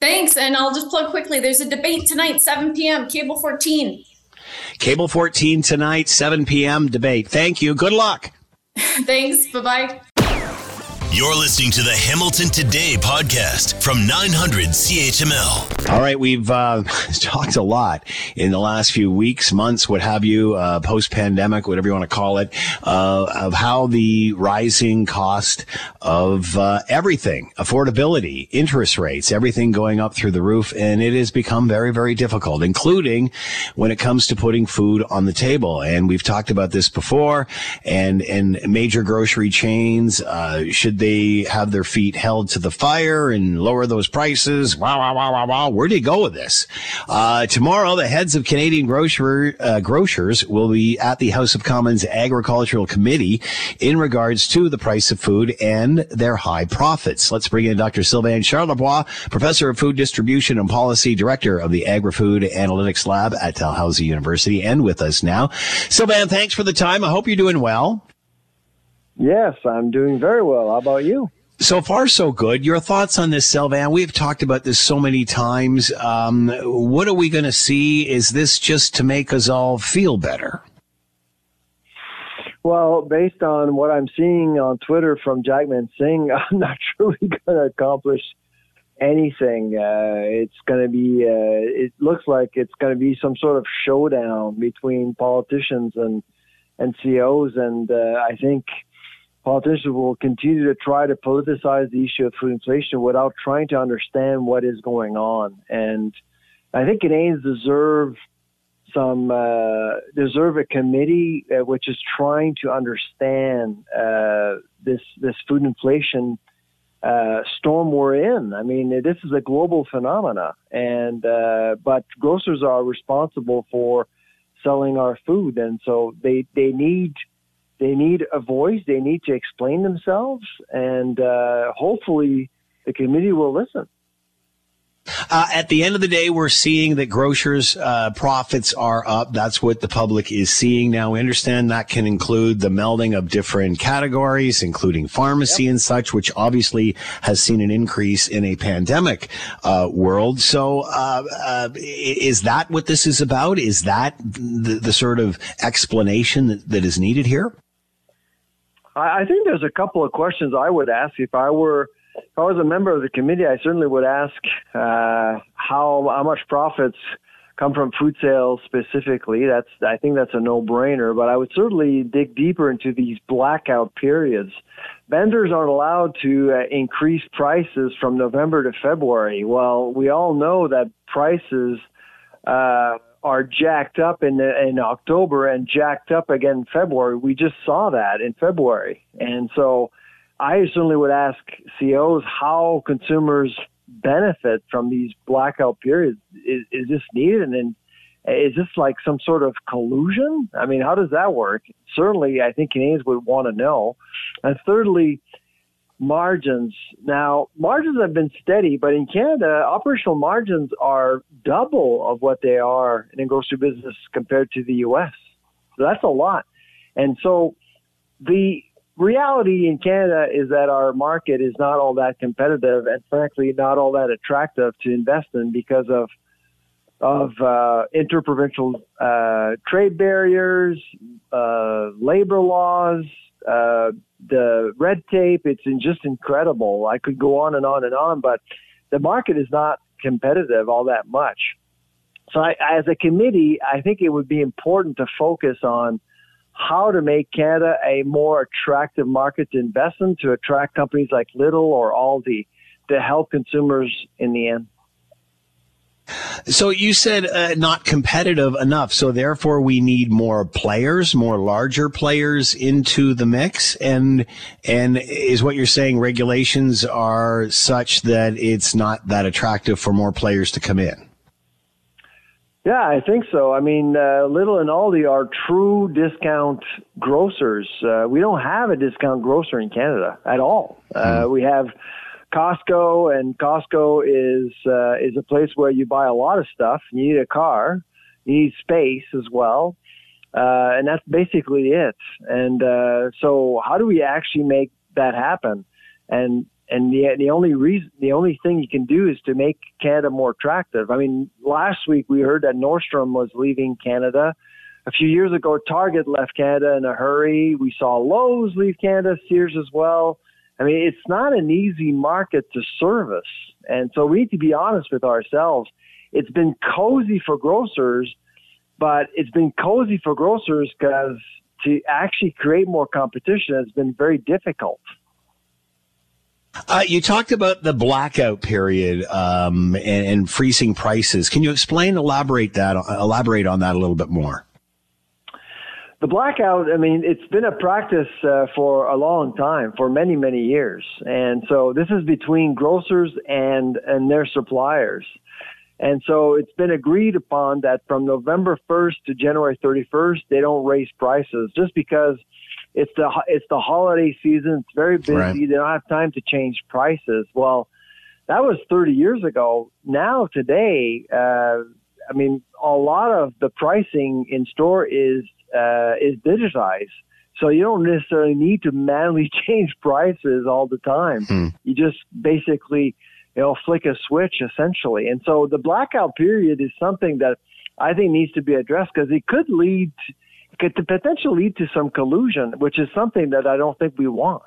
Thanks. And I'll just plug quickly, there's a debate tonight, 7 p.m., Cable 14. Cable 14 tonight, 7 p.m. debate. Thank you. Good luck. Thanks. Bye-bye. You're listening to the Hamilton Today podcast from 900 CHML. All right, we've talked a lot in the last few weeks, months, what have you, post-pandemic, whatever you want to call it, of how the rising cost of everything, affordability, interest rates, everything going up through the roof, and it has become very, very difficult, including when it comes to putting food on the table. And we've talked about this before, and major grocery chains, should they have their feet held to the fire and lower those prices? Wow. Where do you go with this? Tomorrow, the heads of Canadian grocers will be at the House of Commons Agricultural Committee in regards to the price of food and their high profits. Let's bring in Dr. Sylvain Charlebois, Professor of Food Distribution and Policy, Director of the Agri-Food Analytics Lab at Dalhousie University, and with us now. Sylvain, thanks for the time. I hope you're doing well. Yes, I'm doing very well. How about you? So far, so good. Your thoughts on this, Sylvain? We've talked about this so many times. What are we going to see? Is this just to make us all feel better? Well, based on what I'm seeing on Twitter from Jagmeet Singh, I'm not sure we're going to accomplish anything. It's going to be, it looks like it's going to be some sort of showdown between politicians and CEOs. And I think politicians will continue to try to politicize the issue of food inflation without trying to understand what is going on. And I think Canadians deserve a committee which is trying to understand this food inflation storm we're in. I mean, this is a global phenomena, and but grocers are responsible for selling our food, and so they need a voice. They need to explain themselves, and hopefully the committee will listen. At the end of the day, we're seeing that grocers' profits are up. That's what the public is seeing now. I understand that can include the melding of different categories, including pharmacy and such, which obviously has seen an increase in a pandemic world. So is that what this is about? Is that the sort of explanation that is needed here? I think there's a couple of questions I would ask if I were... If I was a member of the committee, I certainly would ask how much profits come from food sales specifically. I think that's a no-brainer, but I would certainly dig deeper into these blackout periods. Vendors aren't allowed to increase prices from November to February. Well, we all know that prices are jacked up in October and jacked up again in February. We just saw that in February. And so I certainly would ask CEOs how consumers benefit from these blackout periods. Is this needed? And then is this like some sort of collusion? I mean, how does that work? Certainly, I think Canadians would want to know. And thirdly, margins. Now, margins have been steady, but in Canada, operational margins are double of what they are in the grocery business compared to the U.S. So that's a lot. And so the reality in Canada is that our market is not all that competitive and, frankly, not all that attractive to invest in because of interprovincial trade barriers, labor laws, the red tape. It's just incredible. I could go on and on and on, but the market is not competitive all that much. So as a committee, I think it would be important to focus on how to make Canada a more attractive market to invest in, to attract companies like Little or Aldi to help consumers in the end. So you said not competitive enough. So therefore, we need more players, more larger players into the mix. And is what you're saying regulations are such that it's not that attractive for more players to come in? Yeah, I think so. I mean, Little and Aldi are true discount grocers. We don't have a discount grocer in Canada at all. We have Costco, and Costco is a place where you buy a lot of stuff. You need a car. You need space as well. And that's basically it. And so how do we actually make that happen? And the only thing you can do is to make Canada more attractive. I mean, last week we heard that Nordstrom was leaving Canada. A few years ago, Target left Canada in a hurry. We saw Lowe's leave Canada, Sears as well. I mean, it's not an easy market to service. And so we need to be honest with ourselves. It's been cozy for grocers, but it's been cozy for grocers because to actually create more competition has been very difficult. You talked about the blackout period and freezing prices. Can you elaborate on that a little bit more? The blackout, I mean, it's been a practice for a long time, for many, many years. And so this is between grocers and their suppliers. And so it's been agreed upon that from November 1st to January 31st, they don't raise prices just because it's the holiday season. It's very busy. Right. They don't have time to change prices. Well, that was 30 years ago. Now, today, I mean, a lot of the pricing in store is digitized. So you don't necessarily need to manually change prices all the time. You just basically, flick a switch, essentially. And so the blackout period is something that I think needs to be addressed because it could lead to, could potentially lead to some collusion, which is something that I don't think we want.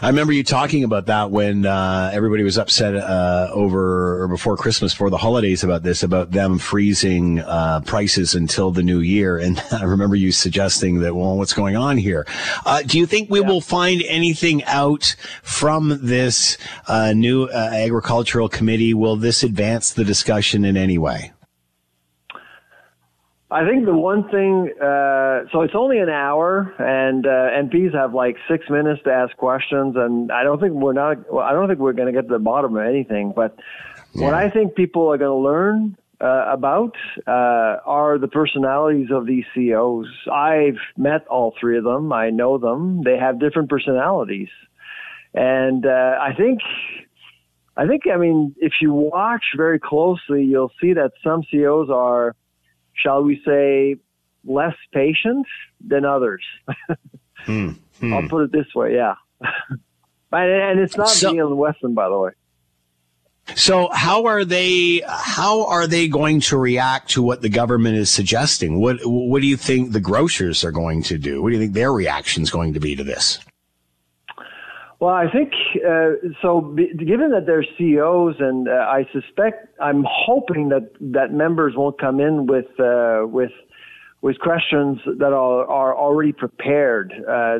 I remember you talking about that when everybody was upset over or before Christmas for the holidays about this, about them freezing prices until the new year. And I remember you suggesting that, well, what's going on here? Do you think we will find anything out from this new agricultural committee? Will this advance the discussion in any way? I think the one thing, so it's only an hour, and MPs have like 6 minutes to ask questions, and I don't think we're going to get to the bottom of anything. But what I think people are going to learn about are the personalities of these CEOs. I've met all three of them. I know them. They have different personalities, and I mean, if you watch very closely, you'll see that some CEOs are, shall we say, less patient than others. I'll put it this way, yeah. And it's not Neil Weston, by the way. So how are they going to react to what the government is suggesting? What do you think the grocers are going to do? What do you think their reaction is going to be to this? Well, I think, given that they're CEOs, and I'm hoping that members won't come in with questions that are already prepared.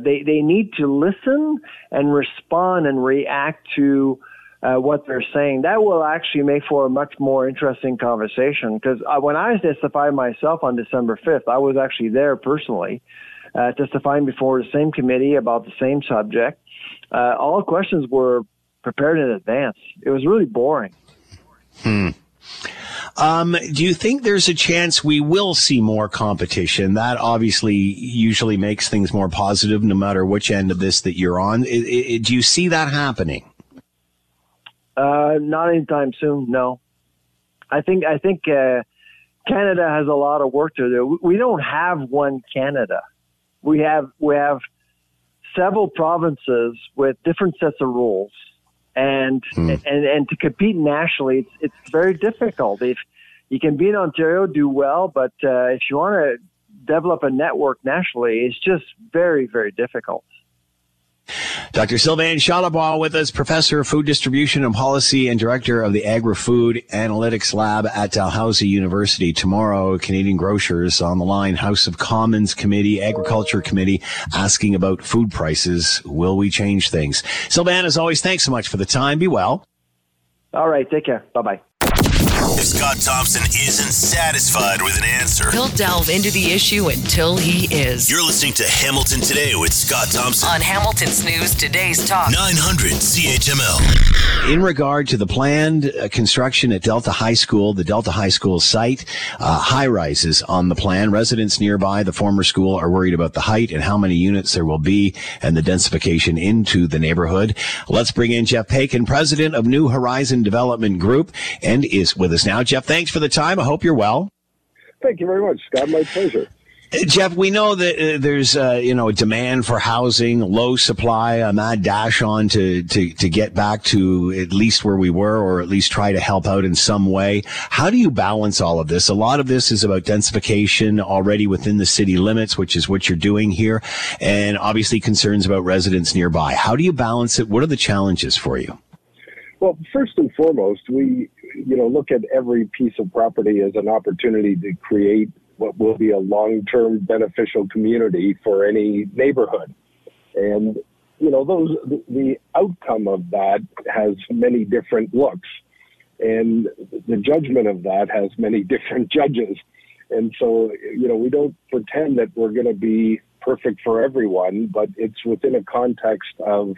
They need to listen and respond and react to what they're saying. That will actually make for a much more interesting conversation, because when I testified myself on December 5th, I was actually there personally, testifying before the same committee about the same subject. All questions were prepared in advance. It was really boring. Do you think there's a chance we will see more competition? That obviously usually makes things more positive, no matter which end of this that you're on. Do you see that happening? Not anytime soon, no. I think Canada has a lot of work to do. We don't have one Canada. We have several provinces with different sets of rules, and to compete nationally, it's very difficult. If you can be in Ontario, do well, but if you want to develop a network nationally, it's just very, very difficult. Dr. Sylvain Charlebois with us, Professor of Food Distribution and Policy and Director of the Agri-Food Analytics Lab at Dalhousie University. Tomorrow, Canadian Grocers on the line, House of Commons Committee, Agriculture Committee, asking about food prices. Will we change things? Sylvain, as always, thanks so much for the time. Be well. All right. Take care. Bye-bye. If Scott Thompson isn't satisfied with an answer, he'll delve into the issue until he is. You're listening to Hamilton Today with Scott Thompson on Hamilton's News Today's Talk 900 CHML. In regard to the planned construction at Delta High School, the Delta High School site, high-rises on the plan. Residents nearby the former school are worried about the height and how many units there will be and the densification into the neighborhood. Let's bring in Jeff Pakin, president of New Horizon Development Group, and is with us now. Jeff, thanks for the time. I hope you're well. Thank you very much, Scott. My pleasure. Jeff, we know that there's a demand for housing, low supply, a mad dash on to get back to at least where we were, or at least try to help out in some way. How do you balance all of this? A lot of this is about densification already within the city limits, which is what you're doing here, and obviously concerns about residents nearby. How do you balance it? What are the challenges for you? Well, first and foremost, we look at every piece of property as an opportunity to create what will be a long-term beneficial community for any neighborhood. And, the outcome of that has many different looks, and the judgment of that has many different judges. And so, we don't pretend that we're going to be perfect for everyone, but it's within a context of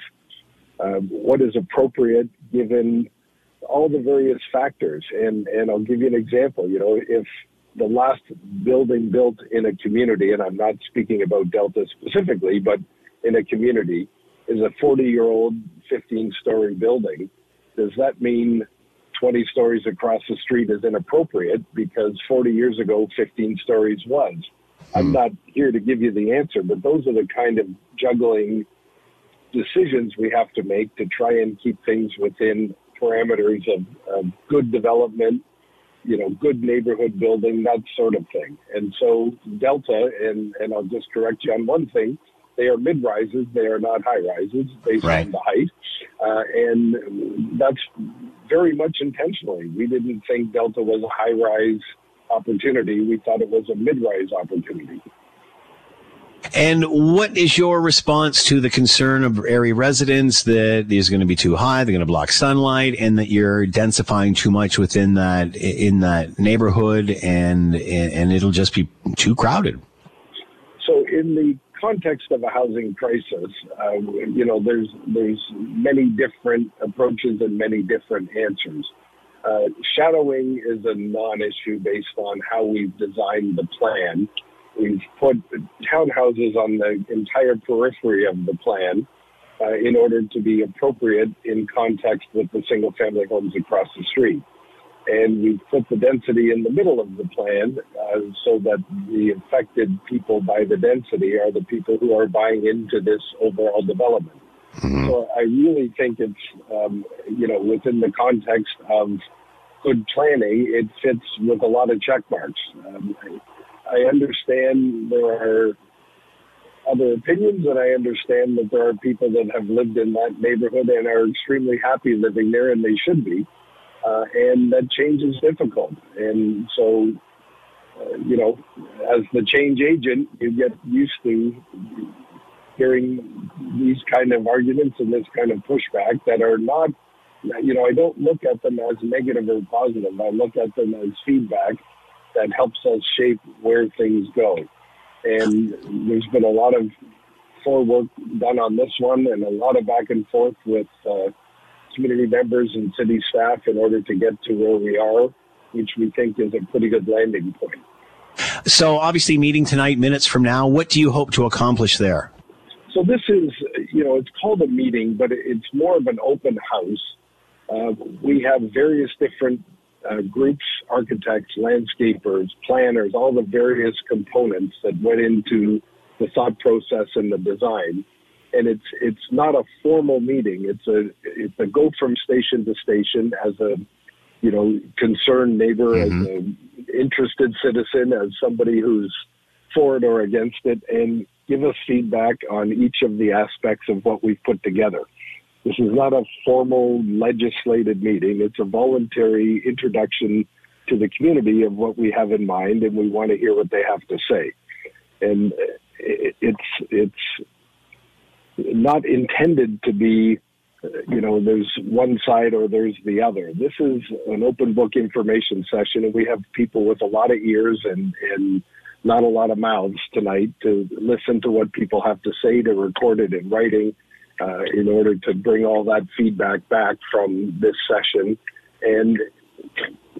what is appropriate given all the various factors. And I'll give you an example. If the last building built in a community, and I'm not speaking about Delta specifically, but in a community, is a 40-year-old, 15-story building, does that mean 20 stories across the street is inappropriate because 40 years ago, 15 stories was? I'm not here to give you the answer, but those are the kind of juggling decisions we have to make to try and keep things within parameters of good development, good neighborhood building, that sort of thing. And so Delta, and I'll just correct you on one thing, They are mid-rises. They are not high-rises based on the height. And that's very much intentionally. We didn't think Delta was a high-rise opportunity. We thought it was a mid-rise opportunity. And what is your response to the concern of area residents that these are going to be too high, they're going to block sunlight, and that you're densifying too much within that in that neighborhood, and it'll just be too crowded? So in the context of a housing crisis, you know, there's many different approaches and many different answers. Shadowing is a non-issue based on how we've designed the plan. We've put townhouses on the entire periphery of the plan in order to be appropriate in context with the single-family homes across the street. And we've put the density in the middle of the plan so that the affected people by the density are the people who are buying into this overall development. Mm-hmm. So I really think it's, you know, within the context of good planning, it fits with a lot of check marks. I understand there are other opinions, and I understand that there are people that have lived in that neighborhood and are extremely happy living there, and they should be. And that change is difficult. And so, you know, as the change agent, you get used to hearing these kind of arguments and this kind of pushback that are not, you know, I don't look at them as negative or positive. I look at them as feedback that helps us shape where things go. And there's been a lot of forework done on this one and a lot of back and forth with community members and city staff in order to get to where we are, which we think is a pretty good landing point. So obviously meeting tonight, minutes from now, what do you hope to accomplish there? So this is, you know, it's called a meeting, but it's more of an open house. We have various different groups, architects, landscapers, planners, all the various components that went into the thought process and the design. And it's not a formal meeting. It's a go from station to station as a, you know, concerned neighbor, mm-hmm. as an interested citizen, as somebody who's for it or against it, and give us feedback on each of the aspects of what we've put together. This is not a formal legislated meeting. It's a voluntary introduction to the community of what we have in mind, and we want to hear what they have to say. And it's not intended to be, you know, there's one side or there's the other. This is an open book information session, and we have people with a lot of ears and not a lot of mouths tonight to listen to what people have to say, to record it in writing, in order to bring all that feedback back from this session and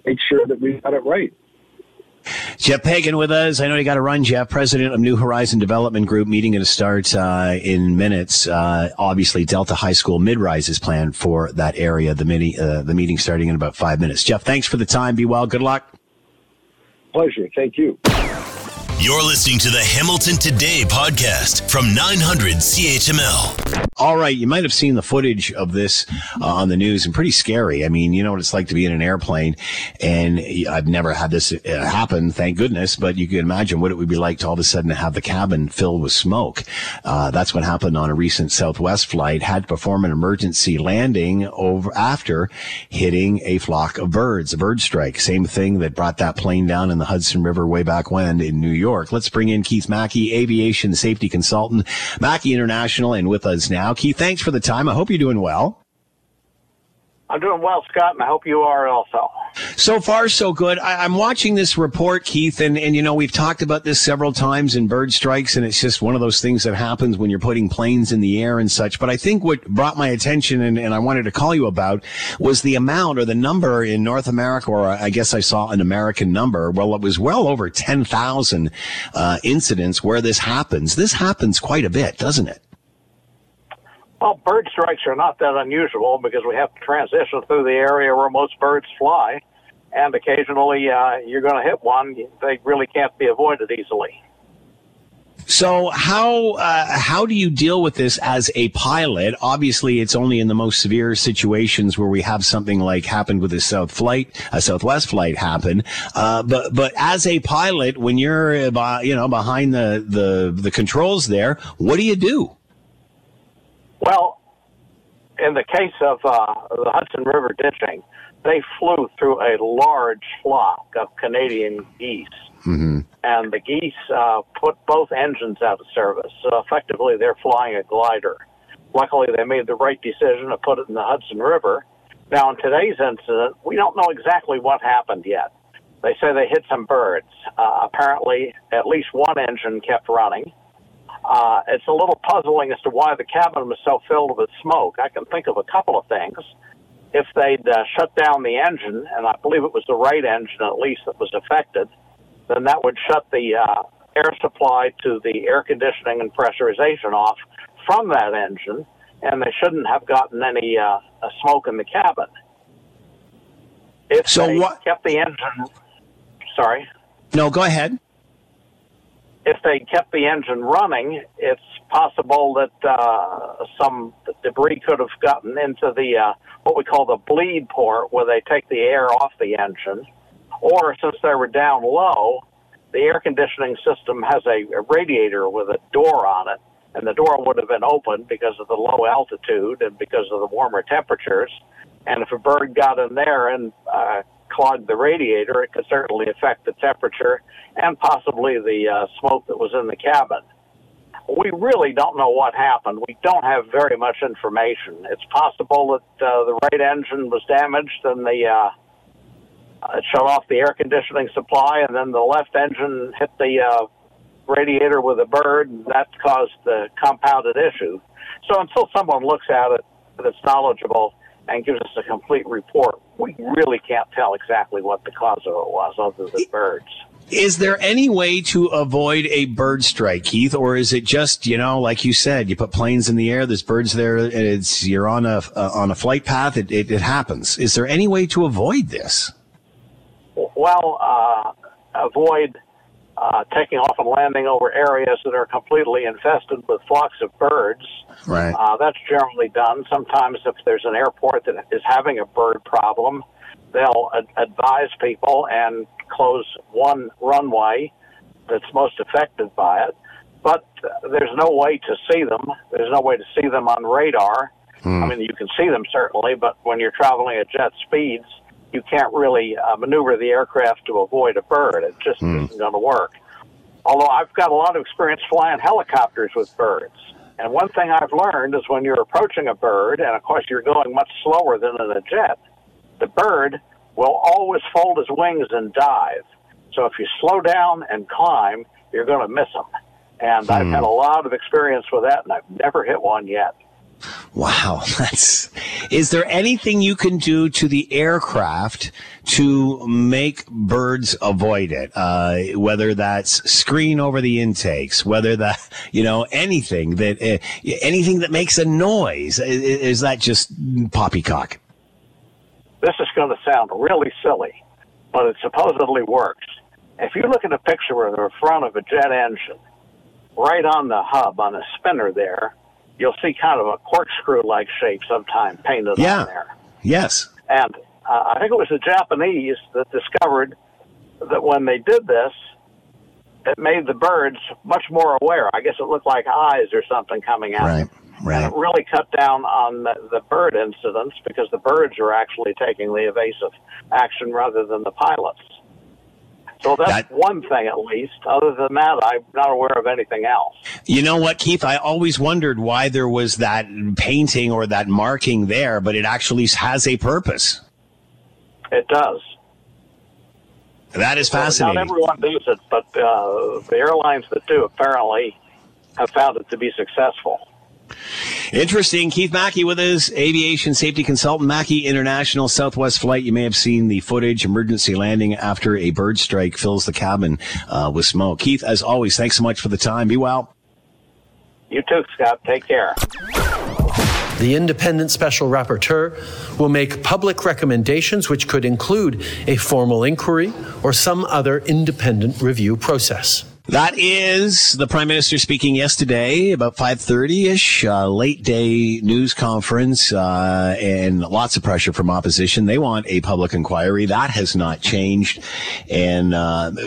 make sure that we got it right. Jeff Pagan with us. I know you got to run, Jeff, president of New Horizon Development Group. Meeting going to start in minutes. Obviously, Delta High School mid-rise is planned for that area. The meeting starting in about 5 minutes. Jeff, thanks for the time. Be well. Good luck. Pleasure. Thank you. You're listening to the Hamilton Today podcast from 900 CHML. All right, you might have seen the footage of this on the news, and pretty scary. I mean, you know what it's like to be in an airplane, and I've never had this happen, thank goodness, but you can imagine what it would be like to all of a sudden have the cabin filled with smoke. That's what happened on a recent Southwest flight. Had to perform an emergency landing over after hitting a flock of birds, a bird strike. Same thing that brought that plane down in the Hudson River way back when in New York. Let's bring in Keith Mackey, aviation safety consultant, Mackey International, and with us now. Keith, thanks for the time. I hope you're doing well. I'm doing well, Scott, and I hope you are also. So far, so good. I'm watching this report, Keith, and you know, we've talked about this several times in bird strikes, and it's just one of those things that happens when you're putting planes in the air and such. But I think what brought my attention, and I wanted to call you about, was the amount or the number in North America, or I guess I saw an American number. Well, it was well over 10,000 incidents where this happens. This happens quite a bit, doesn't it? Well, bird strikes are not that unusual because we have to transition through the area where most birds fly, and occasionally you're going to hit one. They really can't be avoided easily. So how do you deal with this as a pilot? Obviously, it's only in the most severe situations where we have something like happened with a Southwest flight happen. But as a pilot, when you're behind the controls there, what do you do? Well, in the case of the Hudson River ditching, they flew through a large flock of Canadian geese. Mm-hmm. And the geese put both engines out of service. So effectively, they're flying a glider. Luckily, they made the right decision to put it in the Hudson River. Now, in today's incident, we don't know exactly what happened yet. They say they hit some birds. Apparently, at least one engine kept running. It's a little puzzling as to why the cabin was so filled with smoke. I can think of a couple of things. If they'd shut down the engine, and I believe it was the right engine, at least, that was affected, then that would shut the air supply to the air conditioning and pressurization off from that engine, and they shouldn't have gotten any smoke in the cabin. If so they kept the engine... Sorry? No, go ahead. If they kept the engine running, it's possible that some debris could have gotten into the what we call the bleed port, where they take the air off the engine. Or since they were down low, the air conditioning system has a radiator with a door on it, and the door would have been open because of the low altitude and because of the warmer temperatures. And if a bird got in there and clogged the radiator, it could certainly affect the temperature and possibly the smoke that was in the cabin. We really don't know what happened. We don't have very much information. It's possible that the right engine was damaged and the... It shut off the air conditioning supply, and then the left engine hit the radiator with a bird, and that caused the compounded issue. So until someone looks at it that's knowledgeable and gives us a complete report, we really can't tell exactly what the cause of it was other than birds. Is there any way to avoid a bird strike, Keith, or is it just, like you said, you put planes in the air, there's birds there, and you're on a flight path, it happens. Is there any way to avoid this? Well, avoid taking off and landing over areas that are completely infested with flocks of birds. Right. That's generally done. Sometimes if there's an airport that is having a bird problem, they'll advise people and close one runway that's most affected by it. But there's no way to see them. There's no way to see them on radar. I mean, you can see them certainly, but when you're traveling at jet speeds, you can't really maneuver the aircraft to avoid a bird. It just isn't going to work. Although I've got a lot of experience flying helicopters with birds. And one thing I've learned is when you're approaching a bird, and of course you're going much slower than in a jet, the bird will always fold his wings and dive. So if you slow down and climb, you're going to miss them. And I've had a lot of experience with that, and I've never hit one yet. Wow. Is there anything you can do to the aircraft to make birds avoid it? Whether that's screen over the intakes, whether that, anything that makes a noise, is that just poppycock? This is going to sound really silly, but it supposedly works. If you look at a picture of the front of a jet engine, right on the hub, on a spinner there, you'll see kind of a corkscrew-like shape sometimes painted on there. Yes. And I think it was the Japanese that discovered that when they did this, it made the birds much more aware. I guess it looked like eyes or something coming out. Right. And it really cut down on the bird incidents because the birds are actually taking the evasive action rather than the pilots. So that's one thing, at least. Other than that, I'm not aware of anything else. You know what, Keith? I always wondered why there was that painting or that marking there, but it actually has a purpose. It does. That is fascinating. Not everyone does it, but the airlines that do apparently have found it to be successful. Interesting. Keith Mackey with us, aviation safety consultant, Mackey International. Southwest flight. You may have seen the footage. Emergency landing after a bird strike fills the cabin with smoke. Keith, as always, thanks so much for the time. Be well. You too, Scott. Take care. The independent special rapporteur will make public recommendations which could include a formal inquiry or some other independent review process. That is the Prime Minister speaking yesterday, about 5:30-ish, late-day news conference, and lots of pressure from opposition. They want a public inquiry. That has not changed. And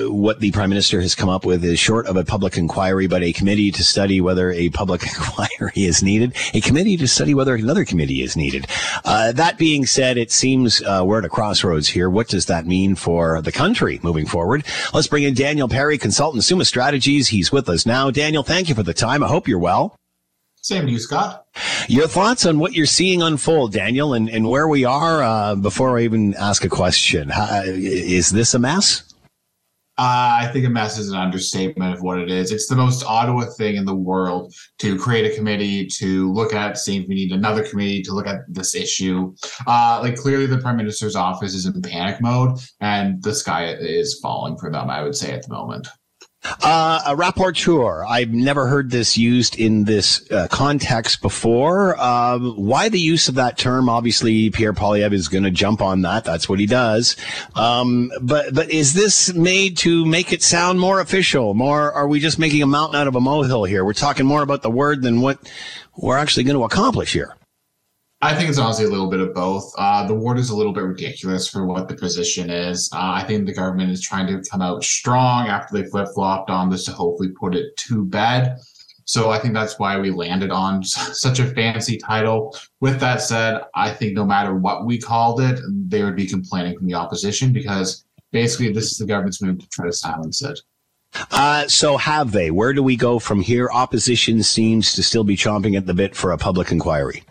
what the Prime Minister has come up with is short of a public inquiry, but a committee to study whether a public inquiry is needed, a committee to study whether another committee is needed. That being said, it seems we're at a crossroads here. What does that mean for the country moving forward? Let's bring in Daniel Perry, consultant, Summa Strategies. He's with us now. Daniel, thank you for the time. I hope you're well. Same to you, Scott. Your thoughts on what you're seeing unfold, Daniel, and where we are before I even ask a question. Is this a mess? I think a mess is an understatement of what it is. It's the most Ottawa thing in the world to create a committee, to look at, seeing if we need another committee to look at this issue. Like clearly the Prime Minister's office is in panic mode and the sky is falling for them, I would say, at the moment. A rapporteur. I've never heard this used in this context before. Why the use of that term? Obviously, Pierre Poilievre is going to jump on that. That's what he does. But is this made to make it sound more official? More? Are we just making a mountain out of a molehill here? We're talking more about the word than what we're actually going to accomplish here. I think it's honestly a little bit of both. The word is a little bit ridiculous for what the position is. I think the government is trying to come out strong after they flip-flopped on this to hopefully put it to bed. So I think that's why we landed on such a fancy title. With that said, I think no matter what we called it, they would be complaining from the opposition because basically this is the government's move to try to silence it. So have they? Where do we go from here? Opposition seems to still be chomping at the bit for a public inquiry.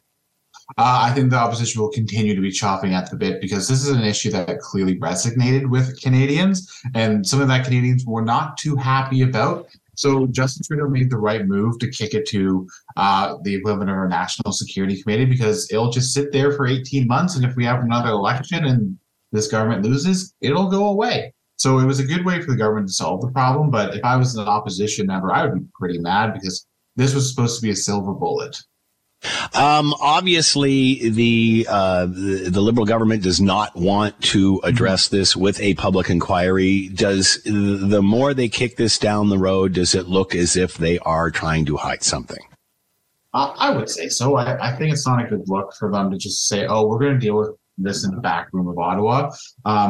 I think the opposition will continue to be chopping at the bit because this is an issue that clearly resonated with Canadians and something that Canadians were not too happy about. So Justin Trudeau made the right move to kick it to the equivalent of our National Security Committee because it'll just sit there for 18 months. And if we have another election and this government loses, it'll go away. So it was a good way for the government to solve the problem. But if I was an opposition member, I would be pretty mad because this was supposed to be a silver bullet. Obviously, the Liberal government does not want to address this with a public inquiry. Does the more they kick this down the road, does it look as if they are trying to hide something? I would say so. I think it's not a good look for them to just say, oh, we're going to deal with this in the back room of Ottawa,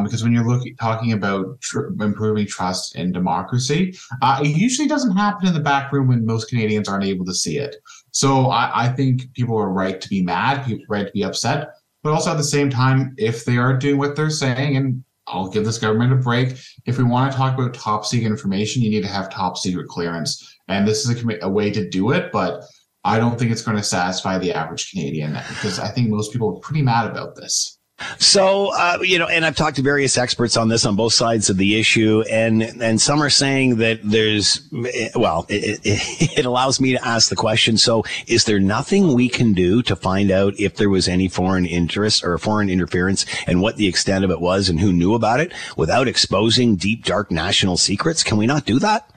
because when you're talking about improving trust in democracy, it usually doesn't happen in the back room when most Canadians aren't able to see it. So I think people are right to be mad, people are right to be upset, but also at the same time, if they are doing what they're saying, and I'll give this government a break, if we want to talk about top secret information, you need to have top secret clearance. And this is a way to do it, but I don't think it's going to satisfy the average Canadian because I think most people are pretty mad about this. So, and I've talked to various experts on this on both sides of the issue, and some are saying that it allows me to ask the question. So is there nothing we can do to find out if there was any foreign interest or foreign interference and what the extent of it was and who knew about it without exposing deep, dark national secrets? Can we not do that?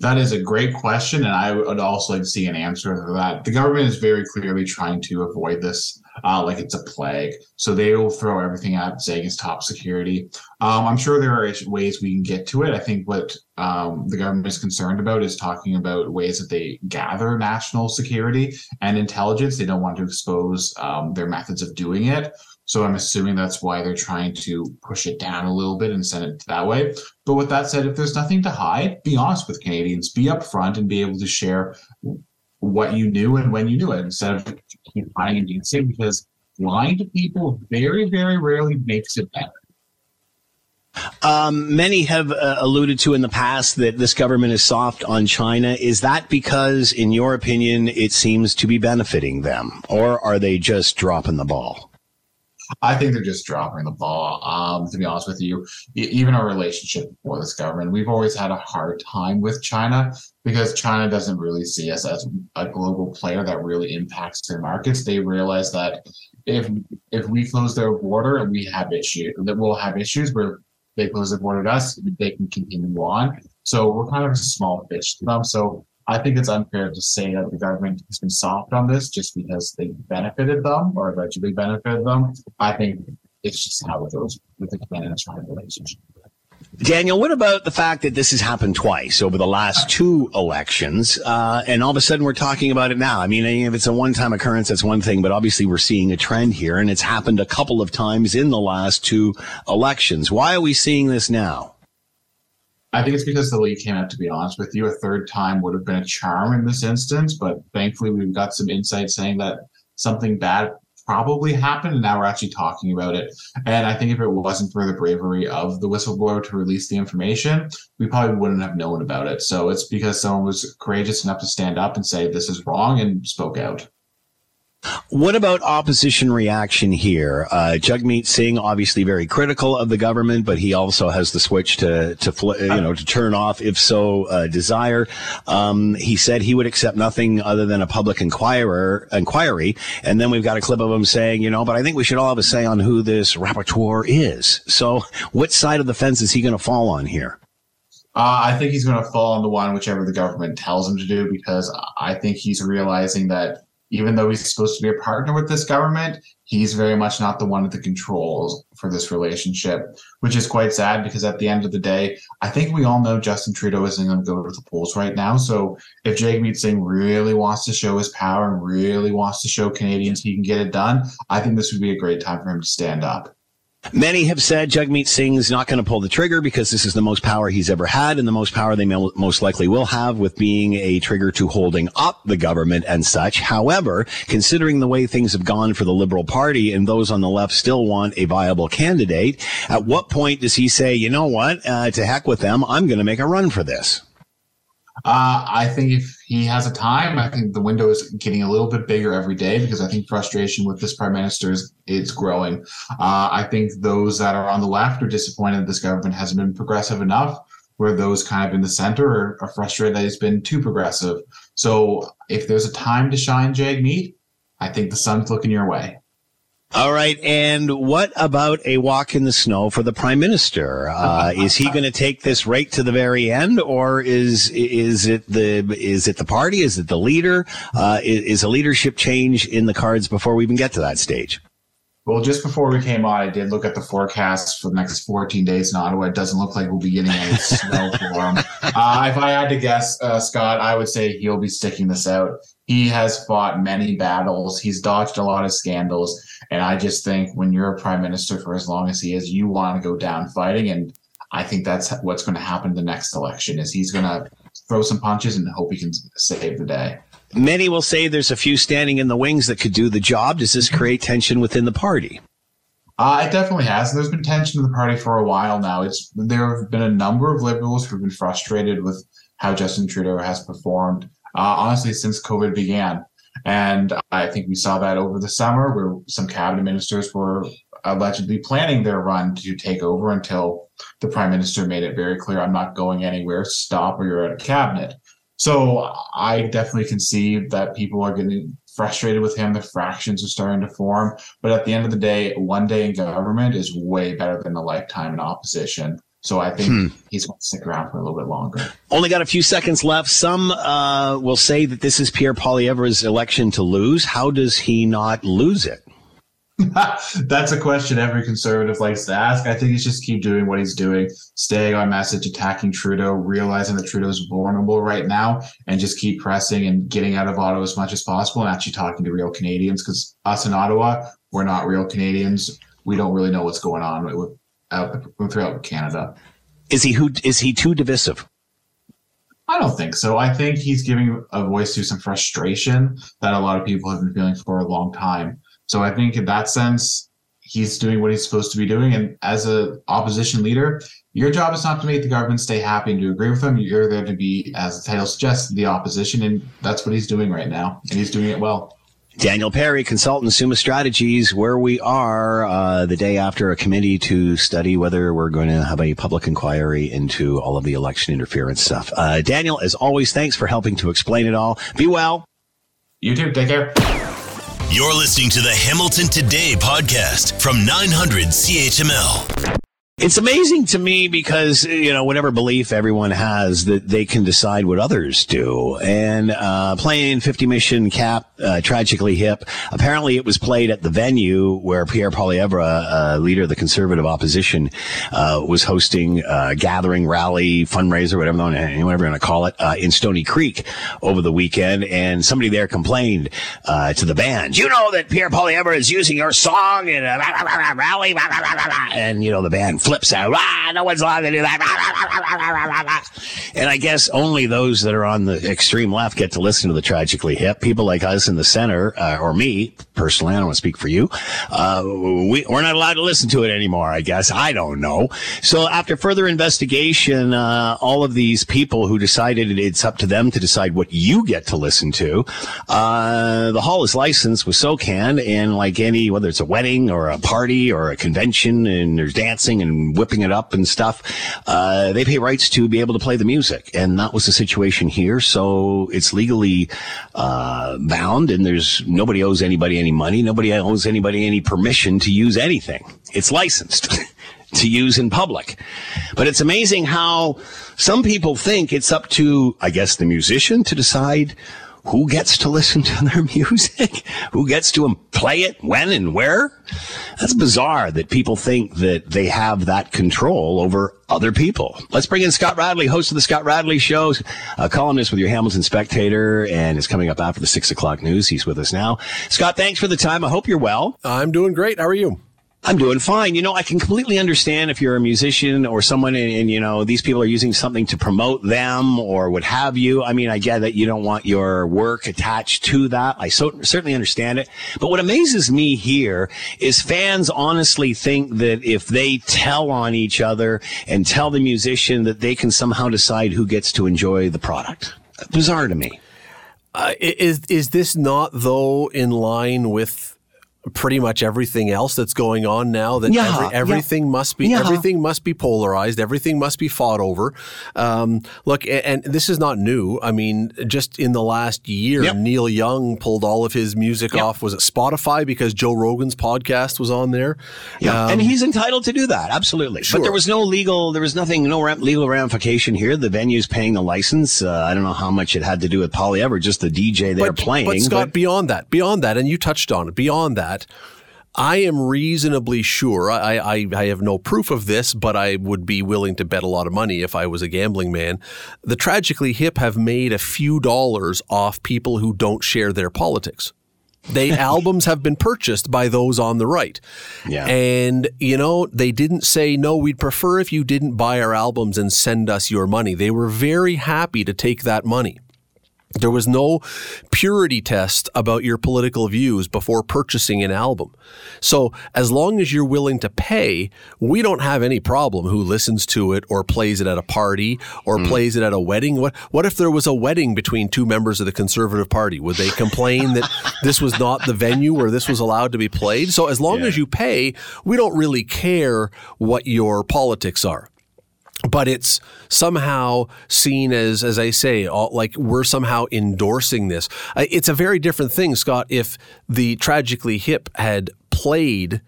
That is a great question, and I would also like to see an answer to that. The government is very clearly trying to avoid this like it's a plague. So they will throw everything out saying it's top security. I'm sure there are ways we can get to it. I think what the government is concerned about is talking about ways that they gather national security and intelligence. They don't want to expose their methods of doing it. So I'm assuming that's why they're trying to push it down a little bit and send it that way. But with that said, if there's nothing to hide, be honest with Canadians, be upfront and be able to share what you knew and when you knew it instead of keep lying and dancing, because lying to people very, very rarely makes it better. Many have alluded to in the past that this government is soft on China. Is that because, in your opinion, it seems to be benefiting them, or are they just dropping the ball? I think they're just dropping the ball, to be honest with you. Even our relationship with this government, we've always had a hard time with China because China doesn't really see us as a global player that really impacts their markets. They realize that if we close their border, we have issues. That we'll have issues where they close the border to us, they can continue on. So we're kind of a small fish to them. So I think it's unfair to say that the government has been soft on this just because they benefited them or allegedly benefited them. I think it's just how it goes with the Canada-China relationship. Daniel, what about the fact that this has happened twice over the last two elections, and all of a sudden we're talking about it now? I mean, if it's a one-time occurrence, that's one thing, but obviously we're seeing a trend here, and it's happened a couple of times in the last two elections. Why are we seeing this now? I think it's because the league came out, to be honest with you. A third time would have been a charm in this instance, but thankfully we've got some insight saying that something bad probably happened, and now we're actually talking about it. And I think if it wasn't for the bravery of the whistleblower to release the information, we probably wouldn't have known about it. So it's because someone was courageous enough to stand up and say this is wrong and spoke out. What about opposition reaction here? Jagmeet Singh, obviously very critical of the government, but he also has the switch to turn off if so desire. He said he would accept nothing other than a public inquiry. And then we've got a clip of him saying, but I think we should all have a say on who this rapporteur is. So what side of the fence is he going to fall on here? I think he's going to fall on the one whichever the government tells him to do, because I think he's realizing that even though he's supposed to be a partner with this government, he's very much not the one at the controls for this relationship, which is quite sad, because at the end of the day, I think we all know Justin Trudeau isn't going to go to the polls right now. So if Jagmeet Singh really wants to show his power and really wants to show Canadians he can get it done, I think this would be a great time for him to stand up. Many have said Jagmeet Singh is not going to pull the trigger because this is the most power he's ever had and the most power they most likely will have, with being a trigger to holding up the government and such. However, considering the way things have gone for the Liberal Party and those on the left still want a viable candidate, at what point does he say, you know what, to heck with them, I'm going to make a run for this? I think if he has a time, I think the window is getting a little bit bigger every day, because I think frustration with this prime minister is growing. I think those that are on the left are disappointed this government hasn't been progressive enough, where those kind of in the center are frustrated that it's been too progressive. So if there's a time to shine, Jagmeet, I think the sun's looking your way. All right. And what about a walk in the snow for the prime minister? Is he going to take this right to the very end, or is it the party? Is it the leader? Is a leadership change in the cards before we even get to that stage? Well, just before we came on, I did look at the forecast for the next 14 days in Ottawa. It doesn't look like we'll be getting any snow for him. If I had to guess, Scott, I would say he'll be sticking this out. He has fought many battles. He's dodged a lot of scandals. And I just think when you're a prime minister for as long as he is, you want to go down fighting. And I think that's what's going to happen the next election, is he's going to throw some punches and hope he can save the day. Many will say there's a few standing in the wings that could do the job. Does this create tension within the party? It definitely has. There's been tension in the party for a while now. There have been a number of Liberals who've been frustrated with how Justin Trudeau has performed, honestly, since COVID began. And I think we saw that over the summer, where some cabinet ministers were allegedly planning their run to take over until the prime minister made it very clear, I'm not going anywhere, stop or you're out of cabinet. So I definitely conceive that people are getting frustrated with him. The fractions are starting to form. But at the end of the day, one day in government is way better than a lifetime in opposition. So I think he's going to stick around for a little bit longer. Only got a few seconds left. Some will say that this is Pierre Poilievre's election to lose. How does he not lose it? That's a question every conservative likes to ask. I think he's just keep doing what he's doing, staying on message, attacking Trudeau, realizing that Trudeau's vulnerable right now, and just keep pressing and getting out of Ottawa as much as possible and actually talking to real Canadians, because us in Ottawa, we're not real Canadians. We don't really know what's going on throughout Canada. Is he too divisive? I don't think so. I think he's giving a voice to some frustration that a lot of people have been feeling for a long time. So I think in that sense, he's doing what he's supposed to be doing. And as an opposition leader, your job is not to make the government stay happy and to agree with them. You're there to be, as the title suggests, the opposition. And that's what he's doing right now. And he's doing it well. Daniel Perry, consultant, Summa Strategies, where we are the day after a committee to study whether we're going to have a public inquiry into all of the election interference stuff. Daniel, as always, thanks for helping to explain it all. Be well. You too. Take care. You're listening to the Hamilton Today podcast from 900 CHML. It's amazing to me because, whatever belief everyone has that they can decide what others do. And playing 50 Mission Cap, Tragically Hip, apparently it was played at the venue where Pierre Poilievre, leader of the Conservative opposition, was hosting a gathering, rally, fundraiser, whatever you want to call it, in Stony Creek over the weekend. And somebody there complained to the band, you know that Pierre Poilievre is using your song in a rally, and, the band flips out. Ah, no one's allowed to do that. And I guess only those that are on the extreme left get to listen to the Tragically Hip. People like us in the center, or me personally, I don't want to speak for you. We're not allowed to listen to it anymore, I guess. I don't know. So after further investigation, all of these people who decided it's up to them to decide what you get to listen to, the hall is licensed with SOCAN, and like any, whether it's a wedding or a party or a convention and there's dancing and whipping it up and stuff, they pay rights to be able to play the music. And that was the situation here. So it's legally bound, and nobody owes anybody any money. Nobody owes anybody any permission to use anything. It's licensed to use in public. But it's amazing how some people think it's up to, I guess, the musician to decide who gets to listen to their music, who gets to play it, when and where. That's bizarre that people think that they have that control over other people. Let's bring in Scott Radley, host of the Scott Radley Show, a columnist with your Hamilton Spectator, and is coming up after the 6 o'clock news. He's with us now. Scott, thanks for the time. I hope you're well. I'm doing great. How are you? I'm doing fine. I can completely understand if you're a musician or someone and these people are using something to promote them or what have you. I mean, I get that you don't want your work attached to that. I certainly understand it. But what amazes me here is fans honestly think that if they tell on each other and tell the musician that they can somehow decide who gets to enjoy the product. Bizarre to me. Is this not, though, in line with pretty much everything else that's going on now, that everything must be everything must be polarized, everything must be fought over. Look, and this is not new. I mean, just in the last year, Neil Young pulled all of his music off. Was it Spotify because Joe Rogan's podcast was on there? Yeah, and he's entitled to do that, absolutely. Sure. But there was no legal ramification here. The venue's paying the license. I don't know how much it had to do with Poilievre, just the DJ they're playing. But Scott, beyond that, and you touched on it. Beyond that, I am reasonably sure, I have no proof of this, but I would be willing to bet a lot of money if I was a gambling man. The Tragically Hip have made a few dollars off people who don't share their politics. Their albums have been purchased by those on the right. Yeah. And, they didn't say, no, we'd prefer if you didn't buy our albums and send us your money. They were very happy to take that money. There was no purity test about your political views before purchasing an album. So as long as you're willing to pay, we don't have any problem who listens to it or plays it at a party or plays it at a wedding. What if there was a wedding between two members of the Conservative Party? Would they complain that this was not the venue where this was allowed to be played? So as long as you pay, we don't really care what your politics are. But it's somehow seen as I say, like we're somehow endorsing this. It's a very different thing, Scott, if the Tragically Hip had played,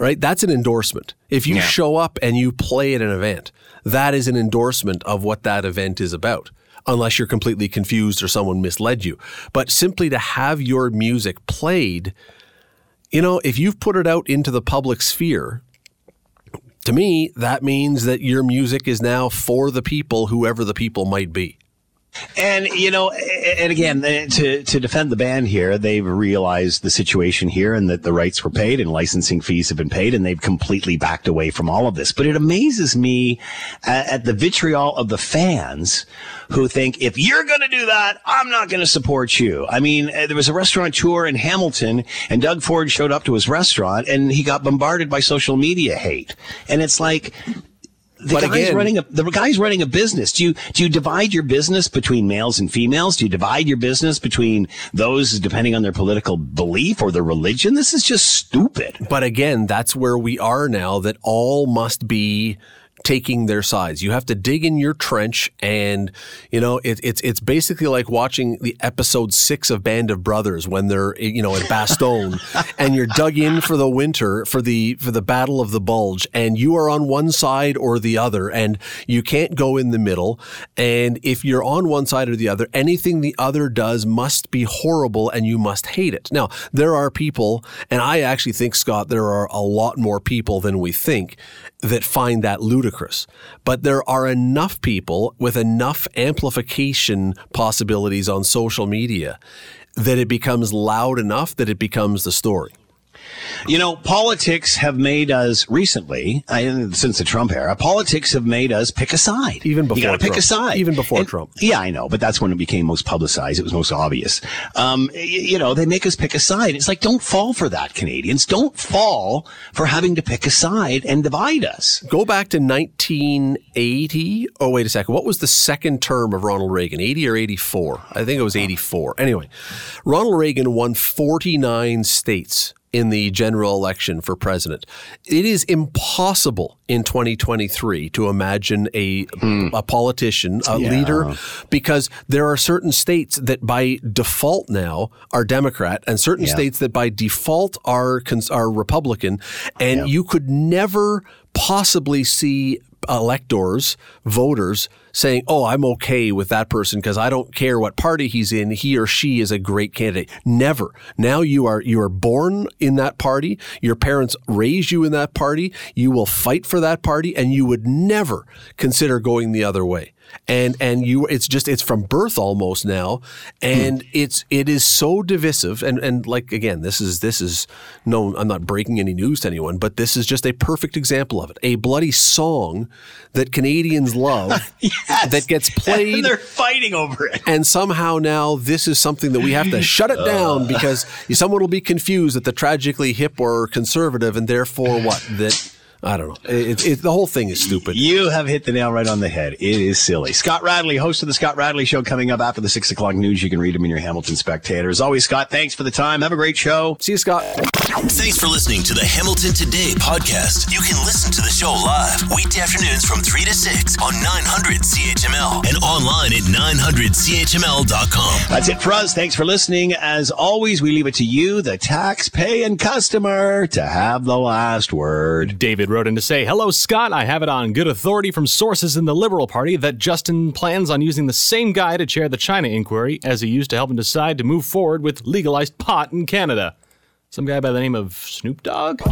right? That's an endorsement. If you show up and you play at an event, that is an endorsement of what that event is about, unless you're completely confused or someone misled you. But simply to have your music played, if you've put it out into the public sphere, to me, that means that your music is now for the people, whoever the people might be. And, and again, to defend the band here, they've realized the situation here and that the rights were paid and licensing fees have been paid, and they've completely backed away from all of this. But it amazes me at the vitriol of the fans who think, if you're going to do that, I'm not going to support you. I mean, there was a restaurateur in Hamilton, and Doug Ford showed up to his restaurant, and he got bombarded by social media hate. And it's like... The guy's running a business. Do you divide your business between males and females? Do you divide your business between those depending on their political belief or their religion? This is just stupid. But again, that's where we are now, that all must be taking their sides. You have to dig in your trench, and you know it's basically like watching the episode 6 of Band of Brothers when they're at Bastogne, and you're dug in for the winter for the Battle of the Bulge, and you are on one side or the other, and you can't go in the middle. And if you're on one side or the other, anything the other does must be horrible, and you must hate it. Now, there are people, and I actually think, Scott, there are a lot more people than we think that find that ludicrous. But there are enough people with enough amplification possibilities on social media that it becomes loud enough that it becomes the story. Politics have made us recently, since the Trump era, politics have made us pick a side. Even before Trump. You got to pick a side. Even before Trump. Yeah, I know. But that's when it became most publicized. It was most obvious. They make us pick a side. It's like, don't fall for that, Canadians. Don't fall for having to pick a side and divide us. Go back to 1980. Oh, wait a second. What was the second term of Ronald Reagan? 80 or 84? I think it was 84. Anyway, Ronald Reagan won 49 states in the general election for president. It is impossible in 2023 to imagine a politician, leader, because there are certain states that by default now are Democrat and certain states that by default are Republican. And you could never possibly see electors, voters, saying, oh, I'm okay with that person because I don't care what party he's in. He or she is a great candidate. Never. Now you are born in that party. Your parents raised you in that party. You will fight for that party, and you would never consider going the other way. And it's from birth almost now, and it is so divisive. And like again, this is no, I'm not breaking any news to anyone, but this is just a perfect example of it. A bloody song that Canadians love. Yes. That gets played. And they're fighting over it. And somehow now this is something that we have to shut it down because someone will be confused that the Tragically Hip or conservative, and therefore what? That, I don't know. The whole thing is stupid. You have hit the nail right on the head. It is silly. Scott Radley, host of the Scott Radley Show, coming up after the 6 o'clock news. You can read him in your Hamilton Spectator. As always, Scott, thanks for the time. Have a great show. See you, Scott. Thanks for listening to the Hamilton Today podcast. You can listen to the show live weekday afternoons from 3 to 6 on 900 CHML and online at 900CHML.com. That's it for us. Thanks for listening. As always, we leave it to you, the tax, pay, and customer, to have the last word. David wrote in to say, hello, Scott. I have it on good authority from sources in the Liberal Party that Justin plans on using the same guy to chair the China inquiry as he used to help him decide to move forward with legalized pot in Canada. Some guy by the name of Snoop Dogg?